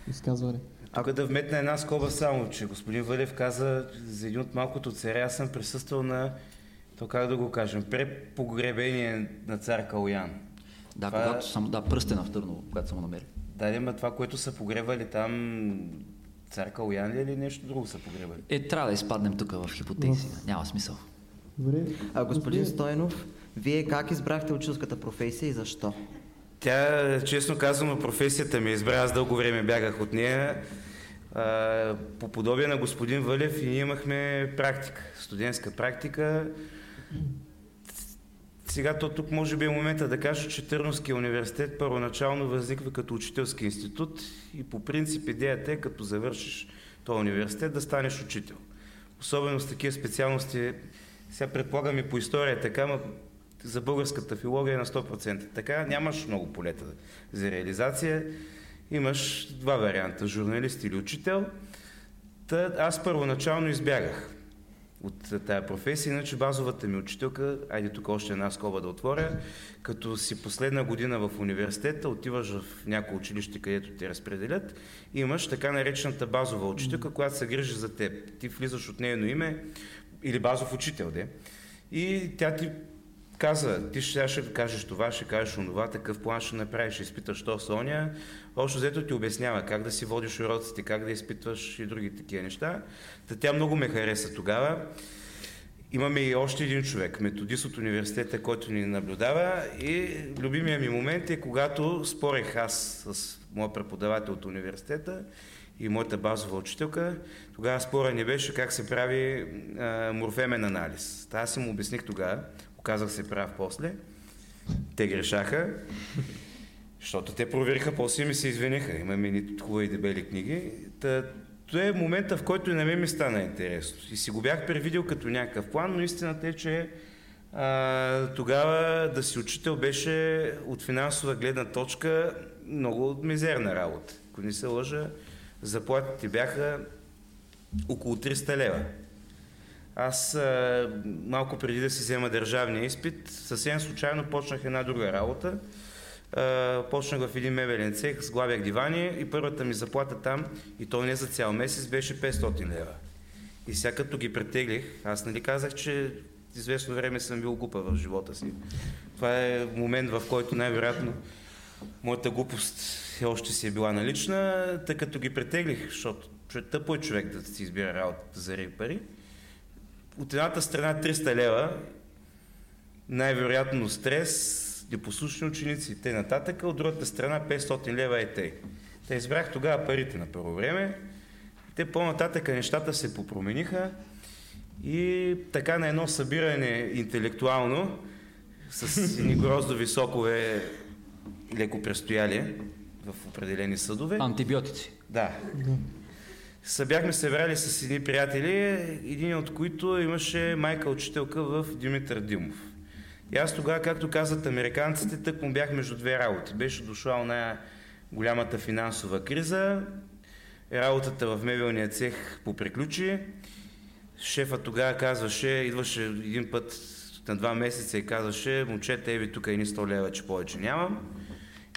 Изказване. Тук да вметна една скоба само, че господин Вълев каза за един от малкото царе, аз съм присъствал на, препогребение на цар Калоян. Да, това... когато съм, пръстена в Търново, когато съм намерил. Да, но това, което са погребали там, цар Калоян ли или нещо друго са погребали? Трябва да изпаднем тук в хипотези, няма смисъл. Добре. Господин Стойнов, вие как избрахте учителската професия и защо? Тя, честно казано, професията ми избра. Аз дълго време бягах от нея. По подобие на господин Вълев и ние имахме практика, студентска практика. Сега тук може би е момента да кажа, че Търновския университет първоначално възниква като учителски институт и по принцип идеята е, като завършиш този университет, да станеш учител. Особено с такива специалности, сега предполагам и по история така, но за българската филология е на 100%. Така нямаш много полета за реализация. Имаш два варианта – журналист или учител. Аз първоначално избягах от тая професия, иначе базовата ми учителка, тук още една скоба да отворя, като си последна година в университета, отиваш в някои училище, където те разпределят, имаш така наречената базова учителка, която се грижи за теб. Ти влизаш от нейно име, или базов учител, и тя ти каза, ти ще кажеш това, ще кажеш онова, такъв план ще направиш, ще изпиташ то соня. Общо взето ти обяснява как да си водиш уроците, как да изпитваш и други такива неща. Та тя много ме хареса тогава. Имаме и още един човек, методист от университета, който ни наблюдава, и любимия ми момент е, когато спорех аз с моя преподавател от университета и моята базова учителка. Тогава спора не беше как се прави морфемен анализ. Аз им обясних тогава, оказах се прав после. Те грешаха, защото те провериха, после ми се извиниха. Имаме ни хубави дебели книги. Това е момента, в който и на мен ми стана интересно. И си го бях предвидил като някакъв план, но истината е, че тогава да си учител беше от финансова гледна точка много мизерна работа. Ако не се лъжа, заплатите бяха около 300 лева. Аз малко преди да си взема държавния изпит, съвсем случайно почнах една друга работа. Почнах в един мебелен цех, сглабях дивани и първата ми заплата там, и то не за цял месец, беше 500 лева. И сега като ги претеглих, аз нали казах, че известно време съм бил глупа в живота си. Това е момент, в който най-вероятно моята глупост още си е била налична, тъй като ги претеглих, защото тъпо е човек да си избира работата заради пари. От едната страна 300 лева, най-вероятно стрес, непослушни ученици и т.н. От другата страна 500 лева е тъй. Те избрах тогава парите на първо време. Те по-нататък нещата се попромениха и така на едно събиране интелектуално с гроздови сокове леко престояли в определени съдове. Антибиотици. Да. Бяхме се врали с едни приятели, един от които имаше майка-учителка в Димитър Димов. И аз тогава, както казват американците, тък му бях между две работи. Беше дошла най-голямата финансова криза, работата в мебелния цех поприключи. Шефа тогава казваше, идваше един път на 2 месеца и казваше: момчета, еби тук едни 100 лева, че повече нямам.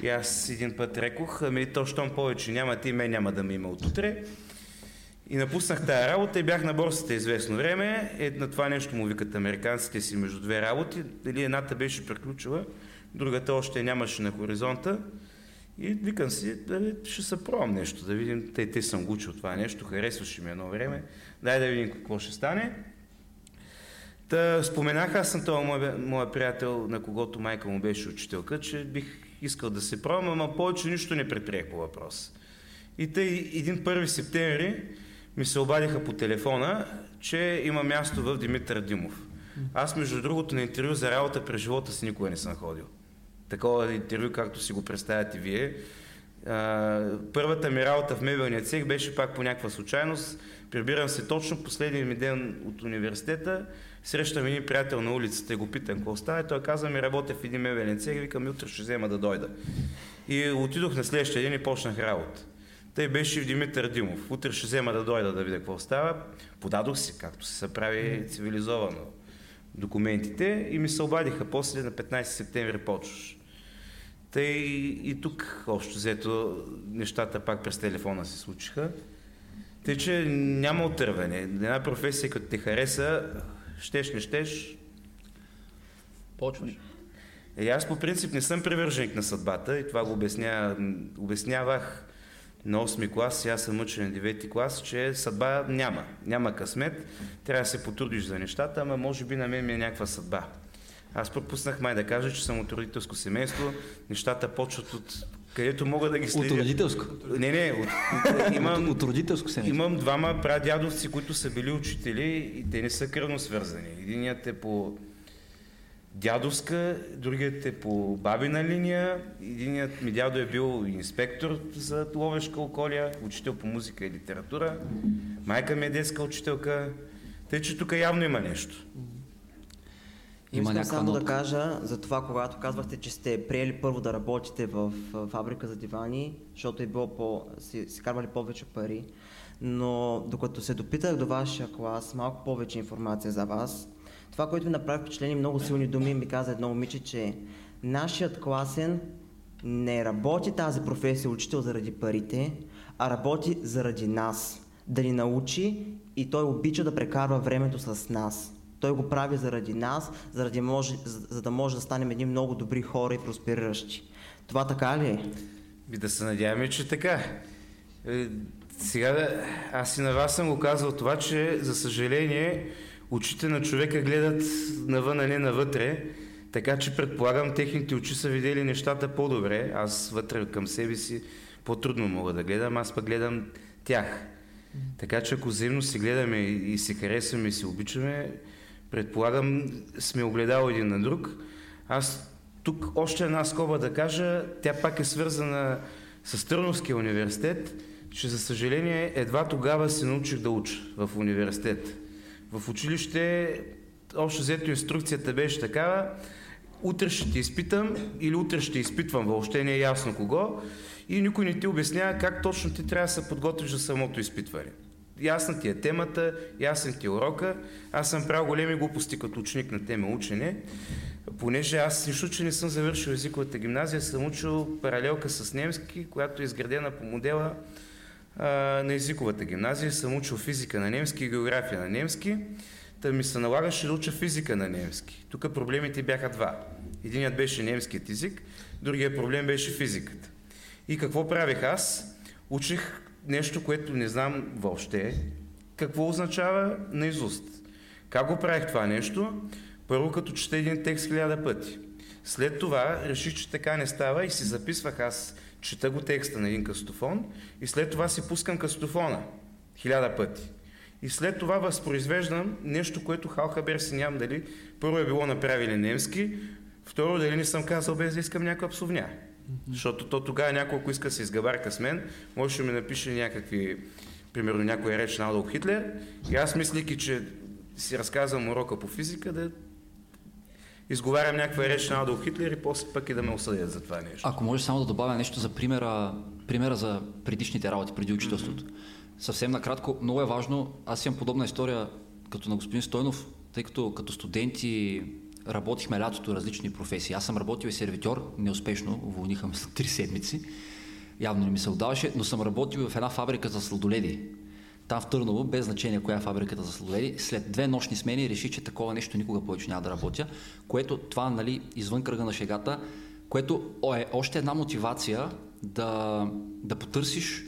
И аз един път рекох: ами то, щом повече няма, ти мен няма да ме има от утре. И напуснах тая работа и бях на борсата известно време. На това нещо му викат американците си между две работи. Дали едната беше приключила, другата още нямаше на хоризонта. И викам си, дали ще се пробвам нещо, да видим. Те съм го учил това нещо, харесваше ми едно време. Дай да видим какво ще стане. Та споменах аз на това моя приятел, на когото майка му беше учителка, че бих искал да се пробвам, ама повече нищо не предприех по въпрос. И тъй един 1 септември ми се обадиха по телефона, че има място в Димитър Димов. Аз, между другото, на интервю за работа през живота си никога не съм ходил. Такова интервю, както си го представяте вие. Първата ми работа в мебелния цех беше пак по някаква случайност. Прибирам се точно последния ми ден от университета, срещам един приятел на улицата и го питам какво става. Той казва ми: работя в един мебелен цех, викам: утре ще взема да дойда. И отидох на следващия ден и почнах работа. Тъй беше и в Димитър Димов. Утре ще взема да дойда да видя какво става. Подадох си, както се прави цивилизовано, документите, и ми се обадиха после: на 15 септември почваш. Тъй и тук общо взето нещата пак през телефона се случиха. Тъй, че няма отърване. Една професия, като те хареса, щеш, не щеш, почваш. Аз по принцип не съм привърженик на съдбата и това го обяснявах на 8-ми клас, и аз съм мъчен на 9-ти клас, че съдба няма. Няма късмет, трябва да се потрудиш за нещата, ама може би на мен ми е някаква съдба. Аз пропуснах май да кажа, че съм от родителско семейство, нещата почват от където мога да ги следя. От родителско? Не, от родителско семейство. Имам 2 прадядовци, които са били учители, и те не са кръвно свързани. Единият е по дядовска, другият е по бабина линия. Единият ми дядо е бил инспектор за Ловешка околия, учител по музика и литература. Майка ми е детска учителка. Тъй, че тук явно има нещо. Искам само да кажа за това, когато казвахте, че сте приели първо да работите в фабрика за дивани, защото е било си карвали повече пари. Но докато се допитах до вашия клас, малко повече информация за вас, това, което ми направи впечатление, много силни думи ми каза едно момиче, че нашият класен не работи тази професия учител заради парите, а работи заради нас, да ни научи, и той обича да прекарва времето с нас. Той го прави заради нас, за да може да станем едни много добри хора и проспериращи. Това така ли е? Да се надяваме, че така. Сега аз и на вас съм го казвал това, че за съжаление очите на човека гледат навън, а не навътре, така че предполагам техните очи са видели нещата по-добре. Аз вътре към себе си по-трудно мога да гледам, аз пък гледам тях. Така че ако взаимно си гледаме и се харесваме и се обичаме, предполагам сме огледал един на друг. Аз тук още една скоба да кажа, тя пак е свързана с Търновския университет, че за съжаление едва тогава се научих да уча в университет. В училище общо взето инструкцията беше такава: утре ще те изпитам или утре ще изпитвам, въобще не е ясно кого, и никой не ти обяснява как точно ти трябва да се подготвиш за самото изпитване. Ясна ти е темата, ясен ти е урока. Аз съм правил големи глупости като ученик на тема учене, понеже аз нищо, че не съм завършил езиковата гимназия, съм учил паралелка с немски, която е изградена по модела на езиковата гимназия. Съм учил физика на немски и география на немски. Та ми се налагаше да уча физика на немски. Тук проблемите бяха два. Единият беше немският език, другият проблем беше физиката. И какво правих аз? Учих нещо, което не знам въобще какво означава наизуст. Как го правих това нещо? Първо като чета един текст 1000 пъти. След това реших, че така не става и си записвах, аз чета го текста на един кастофон и след това си пускам кастофона 1000 пъти. И след това възпроизвеждам нещо, което халхабер си нямам дали първо е било направили немски, второ дали не съм казал без да искам някаква псовня. Защото то тогава някой, ако иска да се изгабарка с мен, може да ми напише някакви, примерно някоя реч на Адолф Хитлер, и аз мислики, че си разказвам урока по физика, да изговарям някаква реч на Адолф Хитлер и после пък и да ме осъдят за това нещо. Ако може само да добавя нещо за примера за предишните работи, преди учителството. Съвсем накратко, много е важно, аз имам подобна история като на господин Стойнов, тъй като студенти работихме лятото различни професии. Аз съм работил и сервитьор, неуспешно, уволниха след 3 седмици. Явно не ми се отдаваше, но съм работил в една фабрика за сладоледи. Там в Търново, без значение коя е фабриката за сладоледи, след 2 нощни смени реших, че такова нещо никога повече няма да работя, което това, нали, извън кръга на шегата, което е още една мотивация да потърсиш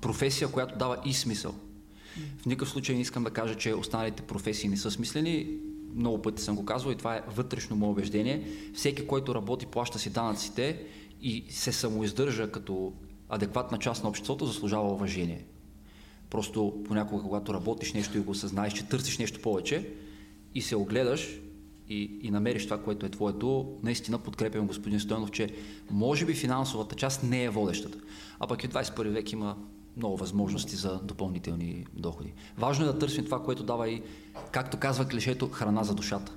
професия, която дава и смисъл. В никакъв случай не искам да кажа, че останалите професии не са смислени. Много пъти съм го казвал и това е вътрешно мое убеждение. Всеки, който работи, плаща си данъците и се самоиздържа като адекватна част на обществото, заслужава уважение. Просто понякога, когато работиш нещо и го осъзнаеш, че търсиш нещо повече и се огледаш и намериш това, което е твоето, наистина подкрепям господин Стойнов, че може би финансовата част не е водещата. А пък и в 21 век има много възможности за допълнителни доходи. Важно е да търсим това, което дава и, както казва клишето, храна за душата.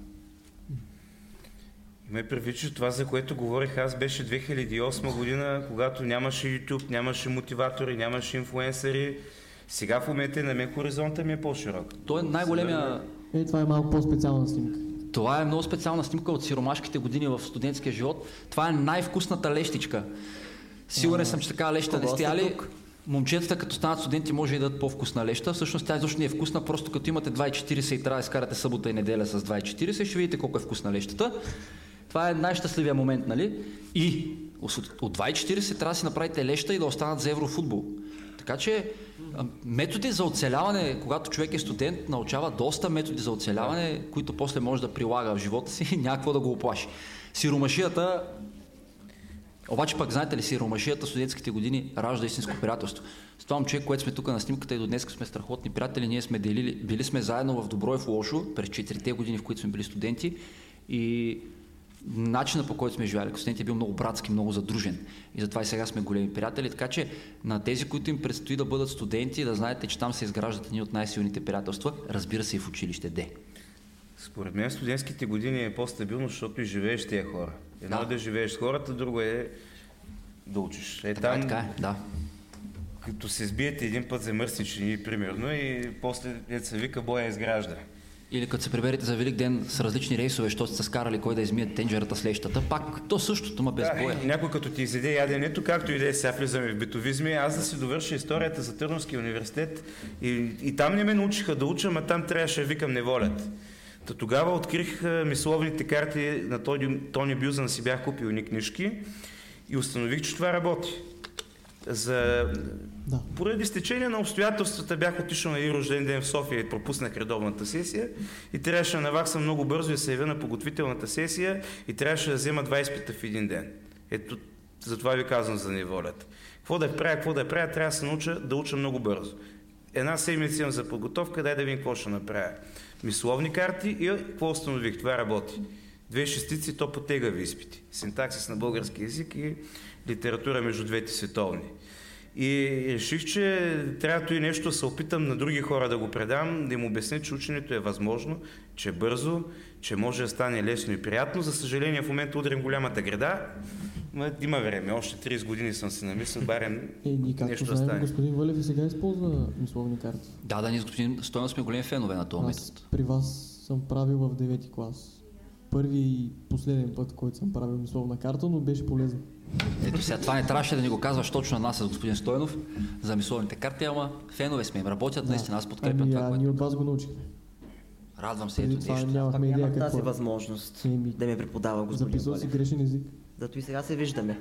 Ме предвид, че това, за което говорих аз, беше 2008 година, когато нямаше YouTube, нямаше мотиватори, нямаше инфлуенсъри. Сега в момента на мен хоризонта ми е по-широк. Той е най-големия... Това е малко по-специална снимка. Това е много специална снимка от сиромашките години в студентския живот. Това е най-вкусната лещичка. Сигурен съм, че така леща не сте яли. Момчетата, като станат студенти, може и да дадат по-вкусна леща. Всъщност тя изобщо не е вкусна, просто като имате 2,40 и трябва да изкарате събота и неделя с 2,40, ще видите колко е вкусна лещата. Това е най-щастливия момент, нали? И от 2,40 трябва да си направите леща и да останат за еврофутбол. Така че методи за оцеляване, когато човек е студент, научава доста методи за оцеляване, които после може да прилага в живота си и някакво да го оплаши. Сиромашията... Обаче пък, знаете ли, сиромашията в студентските години ражда истинско приятелство. С това момче, което сме тук на снимката и до днес сме страхотни приятели, ние сме делили, били сме заедно в добро и в лошо през 4-те години, в които сме били студенти, и начинът, по който сме живели като студенти, е бил много братски, много задружен. И затова и сега сме големи приятели, така че на тези, които им предстои да бъдат студенти, да знаете, че там се изграждат едни от най-силните приятелства, разбира се и в училище де. Според мен студентските години е по-стабилно, защото и живееш тия хора. Едно е да живееш с хората, друго е да учиш. Е, така, там, така е, да. Като се сбиете един път за мърсничини, примерно, и после се вика боя изгражда. или като се приберете за Велик ден с различни рейсове, що сте се скарали кой да измие тенджерата с лещата, пак то същото, ма без боя. Някой като ти изеде яденето, както и да е, сега влизаме в битовизми, аз да си довърша историята за Търновския университет и там не ме научиха да уча, а там трябваше да викам неволят. Та тогава открих мисловните карти на Тони Бюзан, си бях купил ни книжки и установих, че това работи. Поради стечение на обстоятелствата бях отишъл на един рожден ден в София и пропуснах редовната сесия и трябваше да наваксам много бързо и се явя на подготвителната сесия и трябваше да взема 20 изпита в един ден. Ето, затова ви казвам за неволята. Какво да правя, трябва да се науча да уча много бързо. Една седмица имам за подготовка, дай да видим какво ще направя. Мисловни карти и какво установих, това работи. Две шестици, то потегави изпити. Синтаксис на български език и литература между двете световни. И реших, че трябва и нещо да се опитам на други хора да го предам, да им обясня, че ученето е възможно, че е бързо, че може да стане лесно и приятно. За съжаление, в момента удрям голямата града. Има време, още 30 години съм си намислил, барем нещо да стане. Господин Вълев и сега използва мисловни карти. Да, ние с господин Стойнов сме големи фенове на този метод. Аз при вас съм правил в 9 клас. Първи и последен път, който съм правил мисловна карта, но беше полезно. Ето сега, това не трябваше да ни го казваш точно на нас с господин Стойнов за мисловните карти, ама фенове сме им работят, наистина аз подкрепям това, което... Ние от вас го научихме. Радвам се, ето нещо. Нямахме идея тази възможност да ме преподава господин Вълев. Записал си грешен език. Зато и сега се виждаме.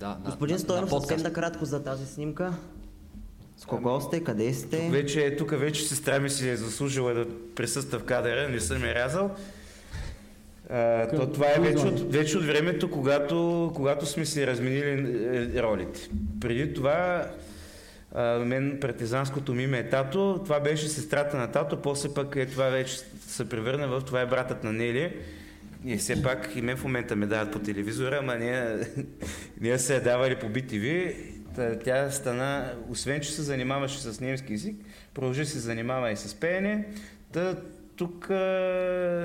Да, господин Стойнов, съвсем накратко за тази снимка. С кого сте, къде сте? Тук вече сестра ми си е заслужила да присъства в кадъра, не съм я рязал. Това е вече от времето, когато сме си разменили ролите. Преди това мен партизанското ми име е Тато, това беше сестрата на Тато, после пък това вече се превърна в това е братът на Нели. И все пак и мен в момента ме дават по телевизора, ама ние се я давали по BTV. Тя стана, освен че се занимаваше с немски език, продължи се занимава и с пеене. Тук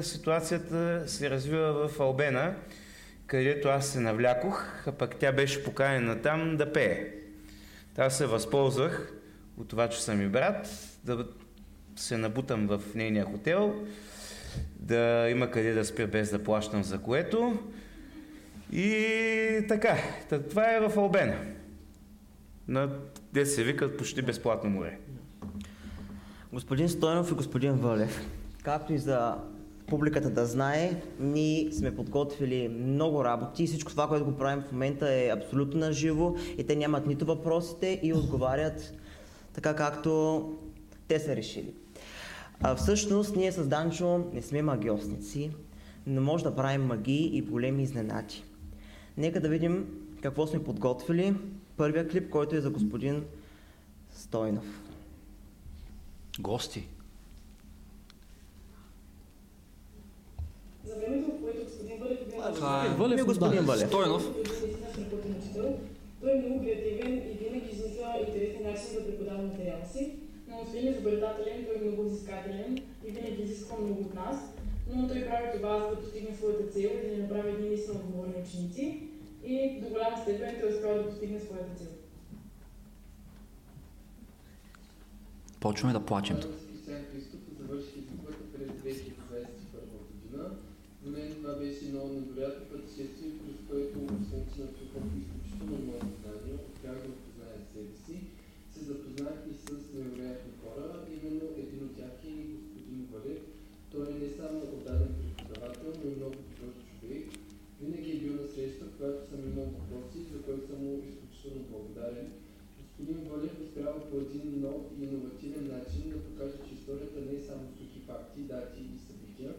ситуацията се развива в Албена, където аз се навлякох, а пък тя беше поканена там да пее. Аз се възползвах от това, че съм и брат, да се набутам в нейния хотел, да има къде да спя без да плащам за което. И така, това е в Албена, де се викат почти безплатно море. Господин Стойнов и господин Вълев, както и за публиката да знае, ние сме подготвили много работи и всичко това, което го правим в момента е абсолютно на живо и те нямат нито въпросите и отговарят така, както те са решили. Всъщност ние с Данчо не сме магиосници, но може да правим магии и големи изненади. Нека да видим какво сме подготвили. Първия клип, който е за господин Стойнов. Гости. За времето, в което господин Вълев Стойнов. Той е много градивен и винаги измисля интересни начини да преподава материал си. Но освен изобретателен, той е много изискателен и винаги изисква много от нас. Но той прави това, за да постигне своята цел и да не направи едни наистина отговорни ученици. И до голяма степен той успява да постигне своята цел. Почваме да плачем. Христо завърши изкуството през 2021 година. За мен това беше много невероятно пътешествие, през което съм се натрупал изключително много знания, успях да опозная себе си. Се запознах и с невероятни хора, именно един от тях е господин Вълев. Той е не само отдаден преподавател, но и много добър човек. Винаги е бил на среща, когато съм имал въпроси, за който съм му изключително благодарен. Господин Вълев успява по един нов и иновативен начин да покаже, че историята не е само сухи факти, дати и събития.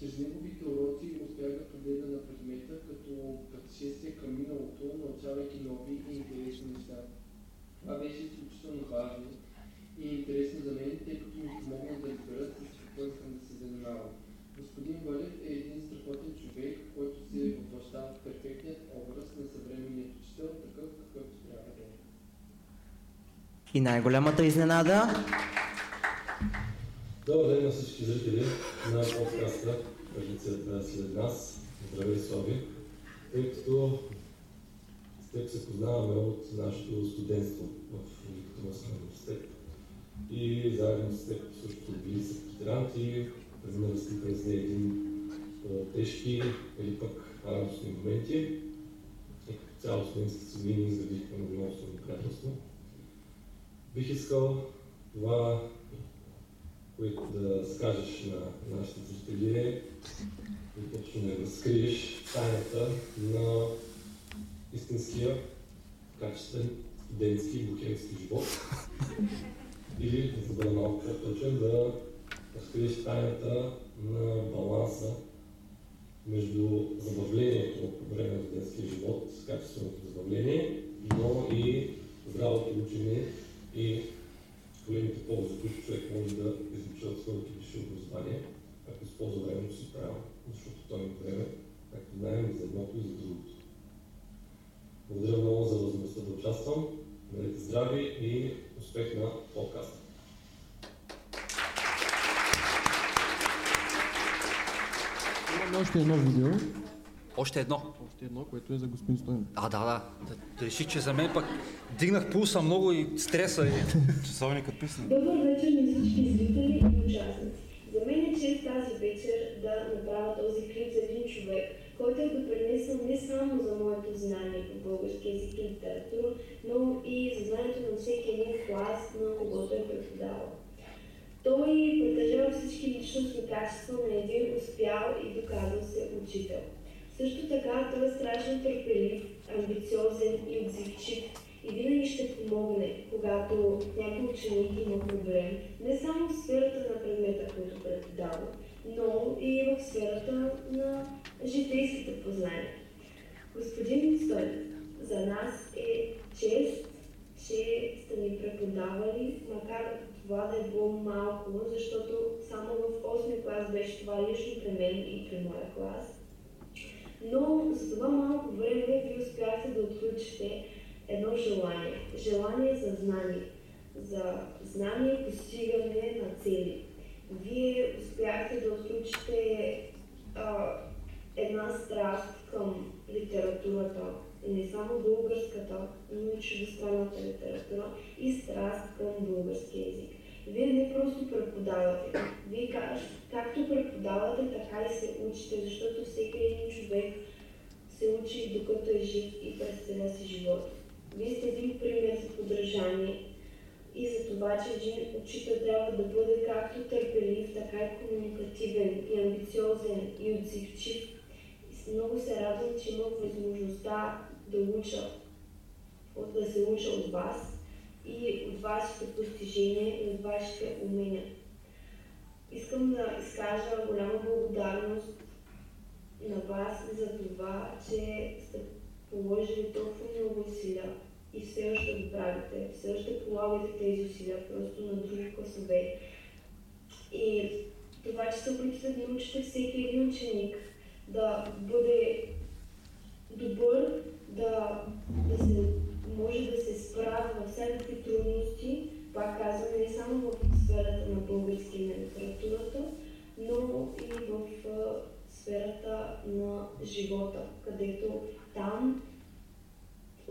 Чрез неговите уроци успява да погледа на предмета като пътешествие към миналото, научавайки нови и интересни неща. Това беше изключително важно и интересно за мен, тъй като ми помогна да изберат с какво искам да се занимавам. Господин Вълев е един страхотен човек, който се въплащава в перфектният образ на съвременния учител, такъв какъвто трябва да е. И най-голямата изненада. Добър ден на всички зрители на подкаста Традицията след нас. Здравей, Слави! Тъй като с теб се познаваме от нашето студентство в Велико Търновския университет и заедно с теб също били са катедранти, разминавайки през един по-тежки или пък радостни моменти. И като цялостни с години изградихме много особено приятелство. Бих искал това, което да скажеш на нашите зрители и точно да разкриеш тайната на истинския качествен студентски и бухемски живот. Или, за да бъда малко по-точен, да разкриеш тайната на баланса между забавлението по време на студентския живот, качественото забавление, но и здравото учене и големите ползи, които човек може да извлече от своето висше образование, ако използва времето си правилно, защото той има време, както знаем, за едното и за другото. Благодаря много за възможността да участвам. Бъдете здрави и успех на подкаста! Имаме още едно видео. Още едно, което е за господин Стойнов. Да. Реших, че за мен пък дигнах пулса много и стреса и часовникът писна. Добър вечер на всички зрители и участници. За мен е чест тази вечер да направя този клип за един човек, който е допринесъл не само за моето знание по български език и литература, но и за знанието на всеки един клас, на когото е преподавал. Той притежава всички личностни качества на един успял и доказал се учител. Също така той е страшно търпелив, амбициозен и отзивчив и винаги ще помогне, когато някой ученик има проблем, не само в сферата на предмета, който преподава, но и в сферата на житейските познания. Господин Стойнов, за нас е чест, че сте ни преподавали, макар това да е било малко, защото само в 8-ми клас беше това лично при мен и при моя клас. Но за това малко време ви успяхте да отключите едно желание. Желание за знание. За знание и постигане на цели. Вие успяхте да отключите една страст към литературата. Не само българската, но и чуждестранната литература и страст към български език. Вие не просто преподавате. Вие както преподавате, така и се учите, защото всеки един човек се учи докато е жив и през целия си живот. Вие сте един пример за подражание и за това, че един учител трябва да бъде както търпелив, така и комуникативен, и амбициозен, и отзивчив. И много се радвам, че имах възможността да се уча от вас и от вашите постижения и от вашите умения. Искам да изкажа голяма благодарност на вас за това, че сте положили толкова много усилия и все още го правите, все още полагате тези усилия просто на други класове. И това, че се опитвате да научите всеки един ученик да бъде добър, да се може да се справи във всякакви трудности, пак казвам, не само в сферата на български на литературата, но и в сферата на живота, където там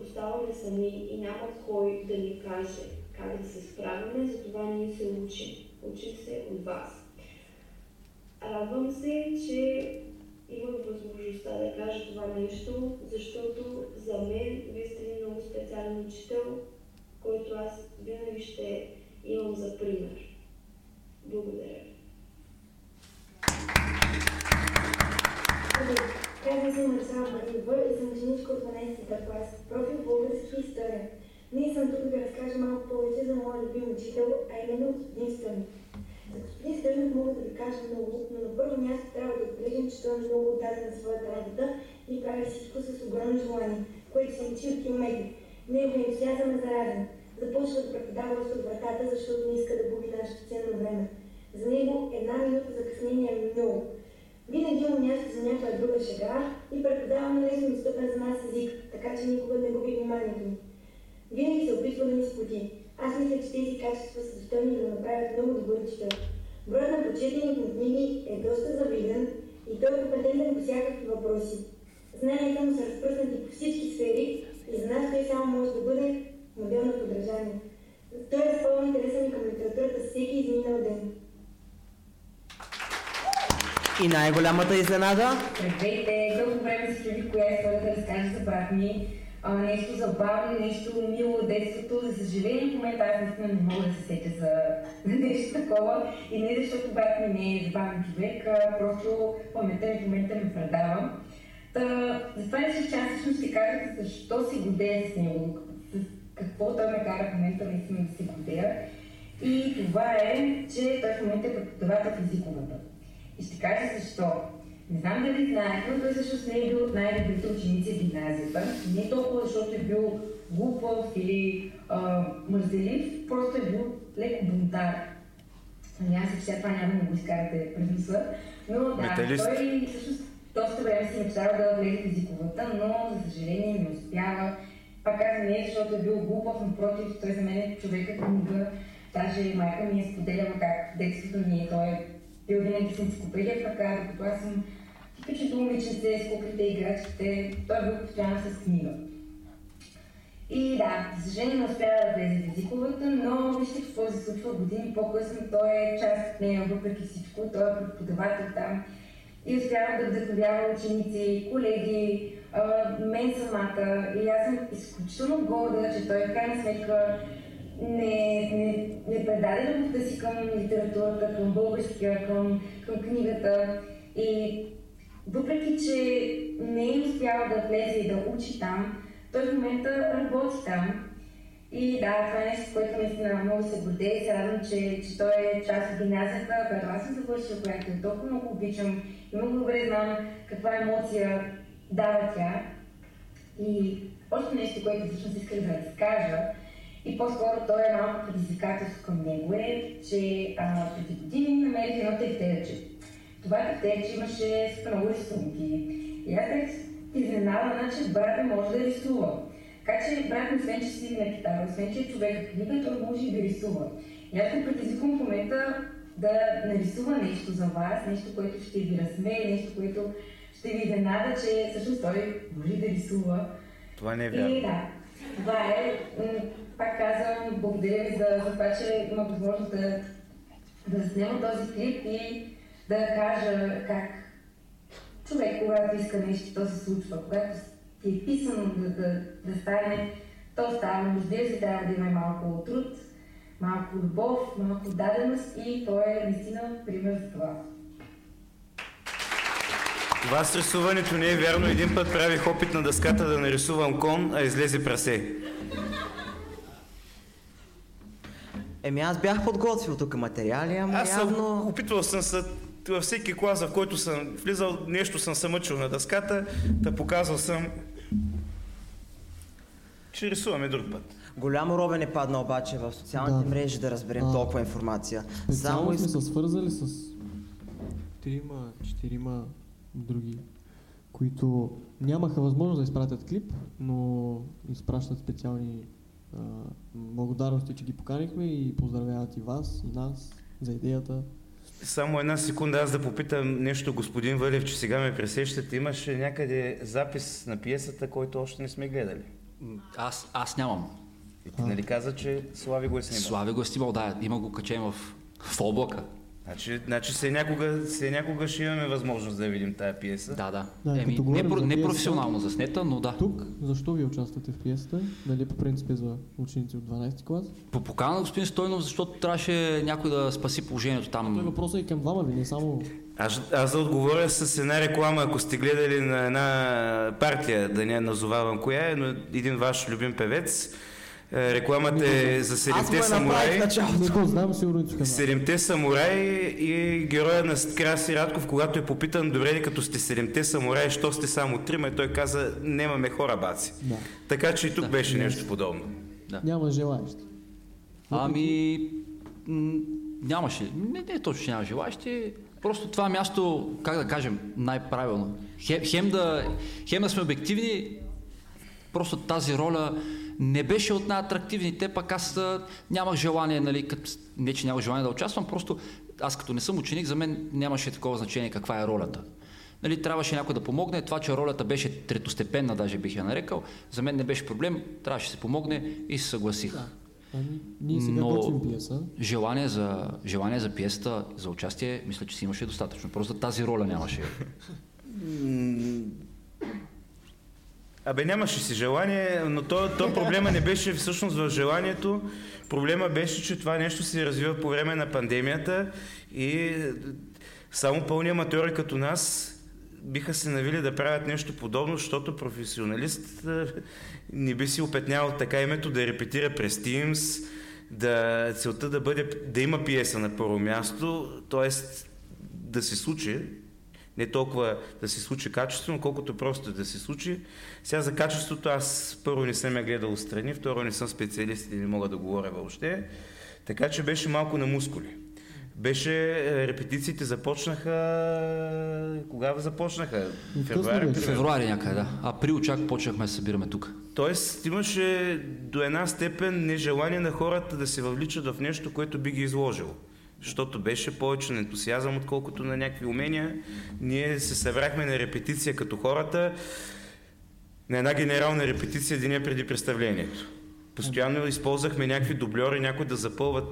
оставаме сами и няма кой да ни каже как да се справяме, затова ние се учим. Учим се от вас. Радвам се, че имам възможността да кажа това нещо, защото за мен вие сте един много специален учител, който аз винаги ще имам за пример. Благодаря. Казвам се Мария Лалева и съм ученичка от 12-та клас, профил български история. Ние съм тук да разкажа малко повече за моя любим учител, а именно господин Стойнов. За господин Стойнов мога да ви кажа много, но на първо място трябва да отбележим, че той е много отдаден на своята работа и прави всичко с огромно желание, което се личи от МЕГИ. Неговият ентусиазъм е заразен. Започва да преподава от вратата, защото не иска да губи нашето ценно време. За него една минута закъснение е много. Винаги има място за някоя друга шега и преподава на лесно достъпен за нас език, така че никога не губи вниманието ни. Винаги се опитва да ни споти. Аз мисля, че тези качества са достойни да направят много добър учител. Броят на прочетените му книги е доста завиден и той е компетентен по всякакви въпроси. Знанията му са разпръснати по всички сфери и за нас той само може да бъде модел на подражание. Той е разпълнен интересен към литературата всеки изминал ден. И най-голямата изненада? Здравейте, дълго време се чудих коя история да разкажа за брат ми. Нещо забавно, нещо мило от детството. За съжаление, в момента аз наистина не мога да се сетя за нещо такова. И не защото брат ми не е забавен човек, а просто паметта в момента ме предава. Затова не си част всъщност ще кажете защо си годея с него, какво той ме кара в момента наистина да си годея. И това е, че той в момента е преподавател в езиковата. И ще кажа защо. Не знам дали знаете, но той всъщност не е бил от най-добрите ученици в гимназията. Не толкова, защото е бил глупав или мързелив, просто е бил леко бунтар. Няма се, че това няма да го изкарате през мисъл. Но да, той всъщност доста време си мечтава да влезе в езиковата, но за съжаление не успява. Пак казвам, не е, защото е бил глупав, напротив, той за мен е човека книга. Даже майка ми е споделяла как детството ми е, той е бил винаги с енциклопедия в ръка, докато аз съм типичното момиченце, с куклите и играчките, той е бил постоянно с книга. И да, за съжаление не успява да влезе в езиковата, но вижте какво се случва години по-късно, той е част от нея, въпреки всичко, той е преподавател там и успява да вдъхновява ученици, колеги, мен самата. И аз съм изключително горда, че той в крайна сметка не предаде любовта си към литературата, към българския, към книгата. И въпреки, че не е успяла да влезе и да учи там, той в момента работи там. И да, това е нещо, с което наистина много се гордея и се радвам, че той е част от гимназията, която аз съм завършила, която е толкова много обичам и много добре знам каква емоция дава тя. И още нещо, което всъщност исках да разкажа, и по-скоро той е малко предизвикателство към него е, че преди години намерих едно тефтерче. Това тефтерче имаше супер много рисунки. И аз бях изненадана, че брат може да рисува. Така че брат ми, освен че си на китара, освен че е човека книга, той може и да рисува. И аз го предизвикам в момента да нарисува нещо за вас, нещо, което ще ви разсмее, нещо, което ще ви изненада, че всъщност той може да рисува. Това не е вярно. И да, това е. Пак казвам, благодаря ви за това, че има възможност да заснема този клип и да кажа как човек, когато иска нещо, то се случва. Когато ти е писано да стане, то става. Нуждия се трябва да има малко труд, малко любов, малко даденост и то е наистина пример за това. Това с рисуването не е вярно. Един път правих опит на дъската да нарисувам кон, а излезе прасе. Аз бях подготвил тук материали, ама аз явно... Опитвал съм се във всеки клас, в който съм влизал, нещо съм се мъчил на дъската, да показвал съм, че рисуваме друг път. Голямо робен е падна обаче в социалните мрежи да разберем толкова информация. Специално сме се свързали с 3-4 други, които нямаха възможност да изпратят клип, но изпращат специални... благодарности, че ги поканихме и поздравяват и вас, и нас за идеята. Само една секунда аз да попитам нещо, господин Вълев, че сега ме пресещате. Имаше някъде запис на пиесата, който още не сме гледали? Аз нямам. И ти нали каза, че Слави го е снимал? Слави го е снимал, да. Има го качен в облака. Значи след някога ще имаме възможност да видим тая пиеса. Да. Не професионално заснета, но да. Тук, защо вие участвате в пиесата? Дали по принцип е за ученици от 12-ти клас? По покана на господин Стойнов, защото трябваше някой да спаси положението там. Това е въпросът и към двама ви, не само... Аз да отговоря с една реклама, ако сте гледали на една партия, да не назовавам коя е, но един ваш любим певец. Рекламата е за 7-те самураи. Седемте самураи и героя на Краси Радков, когато е попитан, добре ли като сте 7-те самураи, що сте само 3, и той каза, нямаме хора баци. Да. Така че и тук беше нещо подобно. Да. Няма желаещи. Нямаше. Не точно, че няма желаещи. Просто това място, как да кажем, най-правилно. Хем да сме обективни, просто тази роля не беше от най-атрактивните, пък аз нямах желание, нали, не че нямах желание да участвам, просто аз като не съм ученик, за мен нямаше такова значение каква е ролята. Нали, трябваше някой да помогне, това, че ролята беше третостепенна, даже бих я нарекал, за мен не беше проблем, трябваше да се помогне и се съгласих. Да. Ние сега готвим пиеса. Желание за пиесата, за участие, мисля, че си имаше достатъчно. Просто тази роля нямаше. Абе, нямаше си желание, но то проблема не беше всъщност в желанието. Проблема беше, че това нещо се развива по време на пандемията и само пълни аматьори като нас биха се навили да правят нещо подобно, защото професионалист не би си опетнял така името да репетира през Teams, да целта да бъде да има пиеса на първо място, т.е. да се случи. Не толкова да се случи качествено, колкото просто да се случи. Сега за качеството аз първо не съм я гледал отстрани, второ не съм специалист и не мога да говоря въобще. Така че беше малко на мускули. Репетициите започнаха... Кога започнаха? Февруари някъде, да. Април чак почнахме да събираме тук. Тоест имаше до една степен нежелание на хората да се въвличат в нещо, което би ги изложило. Защото беше повече на ентусиазъм, отколкото на някакви умения. Ние се събрахме на репетиция като хората, на една генерална репетиция деня преди представлението. Постоянно използвахме някакви дубльори, някой да запълват,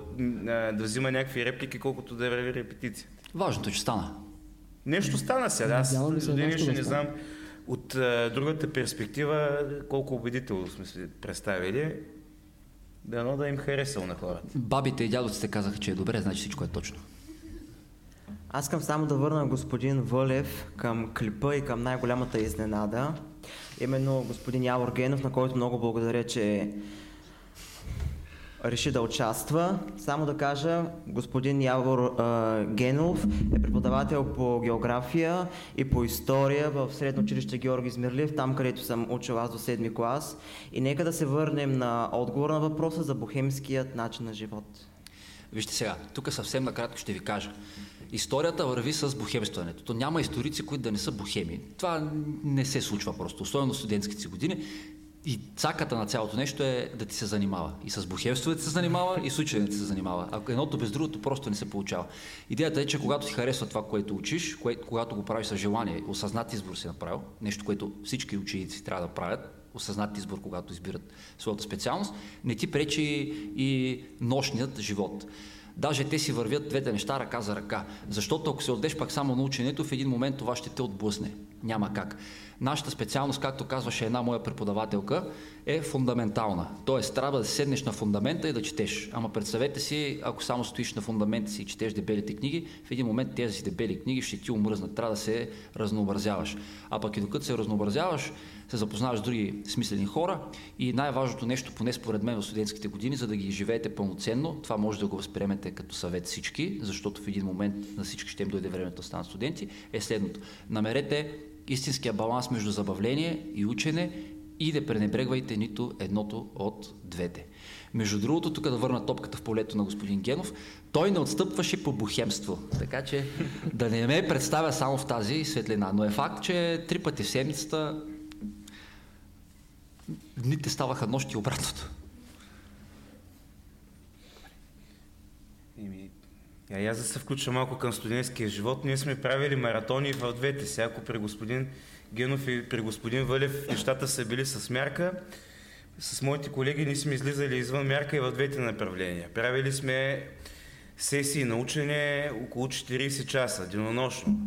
да взима някакви реплики, колкото да върви репетиция. Важното, че стана. Нещо стана сега. Аз ще не знам от другата перспектива колко убедително сме се представили. Дано да им харесало на хората. Бабите и дядовците казаха, че е добре, значи всичко е точно. Аз искам само да върна господин Вълев към клипа и към най-голямата изненада. Именно господин Явор Генов, на който много благодаря, че реши да участва. Само да кажа, господин Явор Генов е преподавател по география и по история в Средно училище Георги Измирлив, там където съм учил аз до 7-ми клас. И нека да се върнем на отговор на въпроса за бохемският начин на живот. Вижте сега, тук съвсем накратко ще ви кажа. Историята върви с бохемстването. То няма историци, които да не са бохеми. Това не се случва просто, особено в студентските години. И цаката на цялото нещо е да ти се занимава. И с бухевството да ти се занимава, и с ученето да се занимава. А едното без другото просто не се получава. Идеята е, че когато ти харесва това, което учиш, когато го правиш със желание, осъзнат избор си направил, нещо, което всички ученици трябва да правят, осъзнат избор, когато избират своята специалност, не ти пречи и нощният живот. Даже те си вървят двете неща ръка за ръка. Защото ако се отдеш пак само на ученето, в един момент това ще те отблъсне. Няма как. Нашата специалност, както казваше една моя преподавателка, е фундаментална. Тоест, трябва да седнеш на фундамента и да четеш. Ама представете си, ако само стоиш на фундамента си и четеш дебелите книги, в един момент тези дебели книги ще ти умръзнат. Трябва да се разнообразяваш. А пък и докато се разнообразяваш, се запознаваш с други смислени хора и най-важното нещо, поне според мен в студентските години, за да ги живеете пълноценно, това може да го възприемете като съвет всички, защото в един момент на всички ще им дойде времето да станат студенти, е следното. Намерете истинския баланс между забавление и учене и да пренебрегвайте нито едното от двете. Между другото, тук да върна топката в полето на господин Генов, той не отстъпваше по бухемство, така че да не ме представя само в тази светлина, но е факт, че 3 пъти в седмицата дните ставаха нощи и обратното. И аз да се включа малко към студентския живот. Ние сме правили маратони в двете. Сега, ако при господин Генов и при господин Вълев нещата са били с мярка, с моите колеги ние сме излизали извън мярка и в двете направления. Правили сме сесии на учене около 40 часа, денонощно.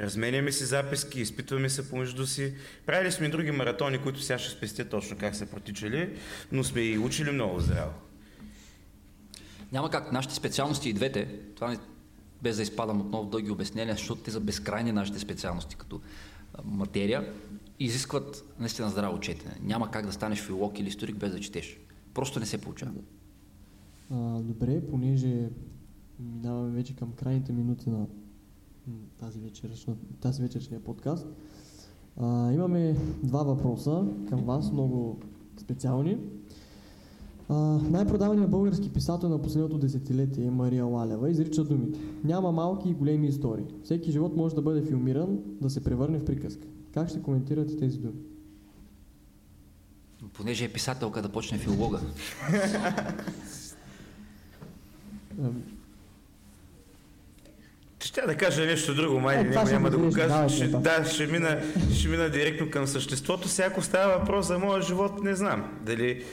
Разменяме си записки, изпитваме се помежду си. Правили сме други маратони, които сега ще спестя точно как са протичали, но сме и учили много здраво. Няма как. Нашите специалности и двете, това без да изпадам отново в дълги обяснения, защото те са безкрайни нашите специалности като материя, изискват наистина здраво четене. Няма как да станеш филолог или историк без да четеш. Просто не се получава. Добре, понеже минаваме вече към крайните минути на тази вечершния подкаст, имаме 2 въпроса към вас, много специални. Най-продаваният български писател на последното десетилетие е Мария Лалева. Изрича думите. Няма малки и големи истории. Всеки живот може да бъде филмиран, да се превърне в приказка. Как ще коментирате тези думи? Понеже е писателка, да почне филолога. Ще да кажа нещо друго, май няма да го кажа. Ще мина директно към съществото. Сега ако става въпрос за моя живот, не знам. Дали...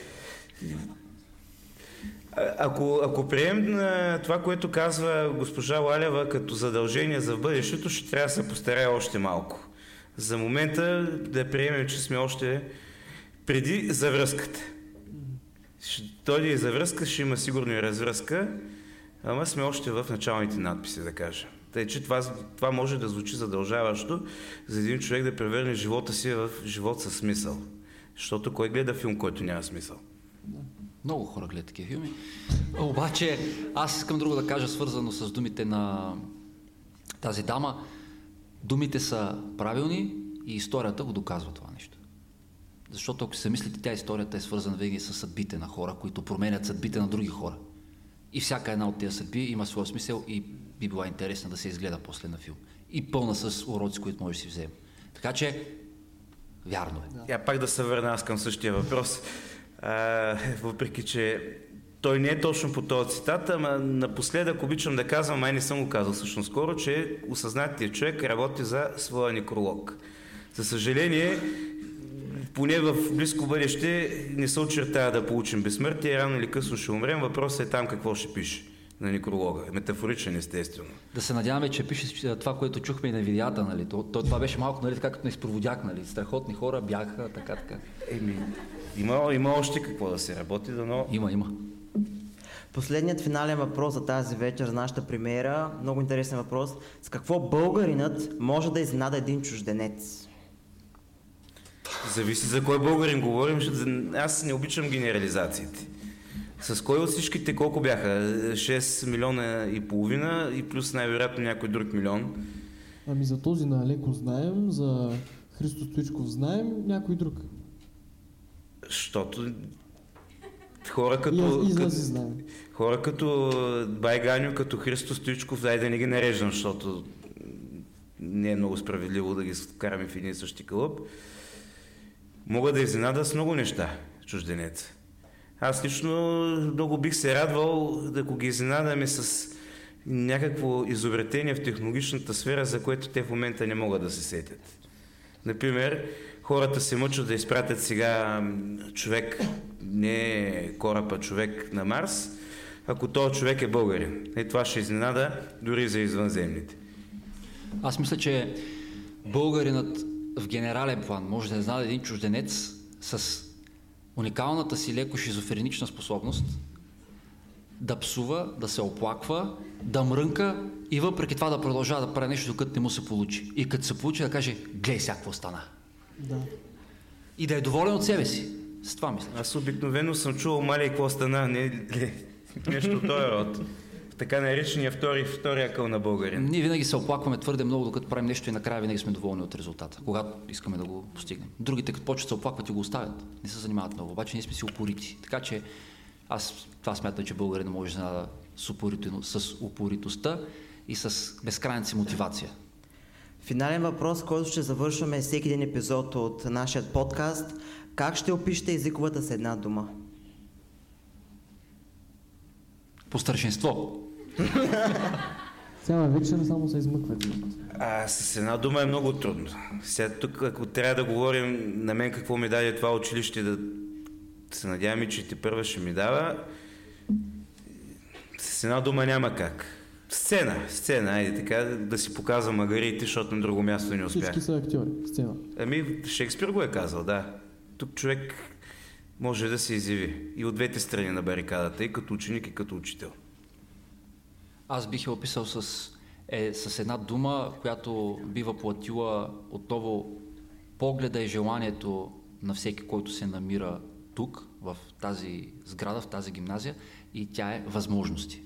Ако приемем това, което казва госпожа Лалева като задължение за бъдещето, ще трябва да се постарая още малко. За момента да приемем, че сме още преди завръзката. Ще дойде и завръзка, ще има сигурно и развръзка, ама сме още в началните надписи, да кажа. Тъй, че това може да звучи задължаващо за един човек да превърне живота си в живот със смисъл. Защото кой гледа филм, който няма смисъл? Много хора гледат такива филми. Обаче аз искам друго да кажа, свързано с думите на тази дама. Думите са правилни и историята го доказва това нещо. Защото ако се мислите, тя историята е свързана винаги с съдбите на хора, които променят съдбите на други хора. И всяка една от тези съдби има своя смисъл и би била интересна да се изгледа после на филм. И пълна с уроци, които може да си вземем. Така че, вярно е. Да. Я пак да се върна аз към същия въпрос. Въпреки че той не е точно по този цитат, ама напоследък обичам да казвам, май не съм го казал всъщност скоро, че осъзнатият човек работи за своя некролог. За съжаление, поне в близко бъдеще не се очертава да получим безсмъртие, рано или късно ще умрем, въпросът е там какво ще пише на некролога. Метафоричен, естествено. Да се надяваме, че пише това, което чухме и на видеята, нали? Това беше малко, нали, както не изпроводях, нали? Страхотни хора бяха, така. Има още какво да се работи, но... Има. Последният финален въпрос за тази вечер, за нашата премиера, много интересен въпрос. С какво българинът може да изненада един чужденец? Зависи за кой българин говорим. Аз не обичам генерализациите. С кой от всичките колко бяха? 6,5 милиона и плюс най-вероятно някой друг милион. Ами за този на Алеко знаем, за Христо Стоичков знаем, някой друг. Защото хора като... Хора като Байганю, като Христо Стоичков, дай да не ги нареждам, защото не е много справедливо да ги караме в един същи кълъп. Мога да изненада с много неща чужденеца. Аз лично много бих се радвал, ако ги изненадаме с някакво изобретение в технологичната сфера, за което те в момента не могат да се сетят. Например, хората се мъчат да изпратят сега човек, не кораб, а човек на Марс, ако този човек е българин. И това ще изненада дори за извънземните. Аз мисля, че българинът в генерален план може да изненада един чужденец с уникалната си леко шизофренична способност да псува, да се оплаква, да мрънка и въпреки това да продължава да прави нещо, докато не му се получи. И като се получи да каже, гледай сега какво стана. Да. И да е доволен от себе си. С това мисля. Аз обикновено съм чувал мале какво стана, нещо от този род. Така наречения втория къл на българин. Ние винаги се оплакваме твърде много, докато правим нещо и накрая винаги сме доволни от резултата, когато искаме да го постигнем. Другите, като почват се оплакват и го оставят, не се занимават много, обаче ние сме си упорити. Така че аз това смятам, че българин може да знада с упоритостта и с безкрайна си мотивация. Финален въпрос, който ще завършваме всеки един епизод от нашия подкаст. Как ще опишете езиковата с една дума? По старшинство. Цяла вечер само се измъкват. С една дума е много трудно. Сега тук, ако трябва да говорим на мен какво ми даде това училище, да се надяваме, че тепърва ще ми дава, с една дума няма как. Сцена, айде така, да си показва магарите, защото на друго място не успях. Всички са актьори, сцена. Шекспир го е казал, да. Тук човек може да се изяви и от двете страни на барикадата, и като ученик, и като учител. Аз бих я описал с една дума, която бива платила отново погледа и желанието на всеки, който се намира тук, в тази сграда, в тази гимназия, и тя е възможности.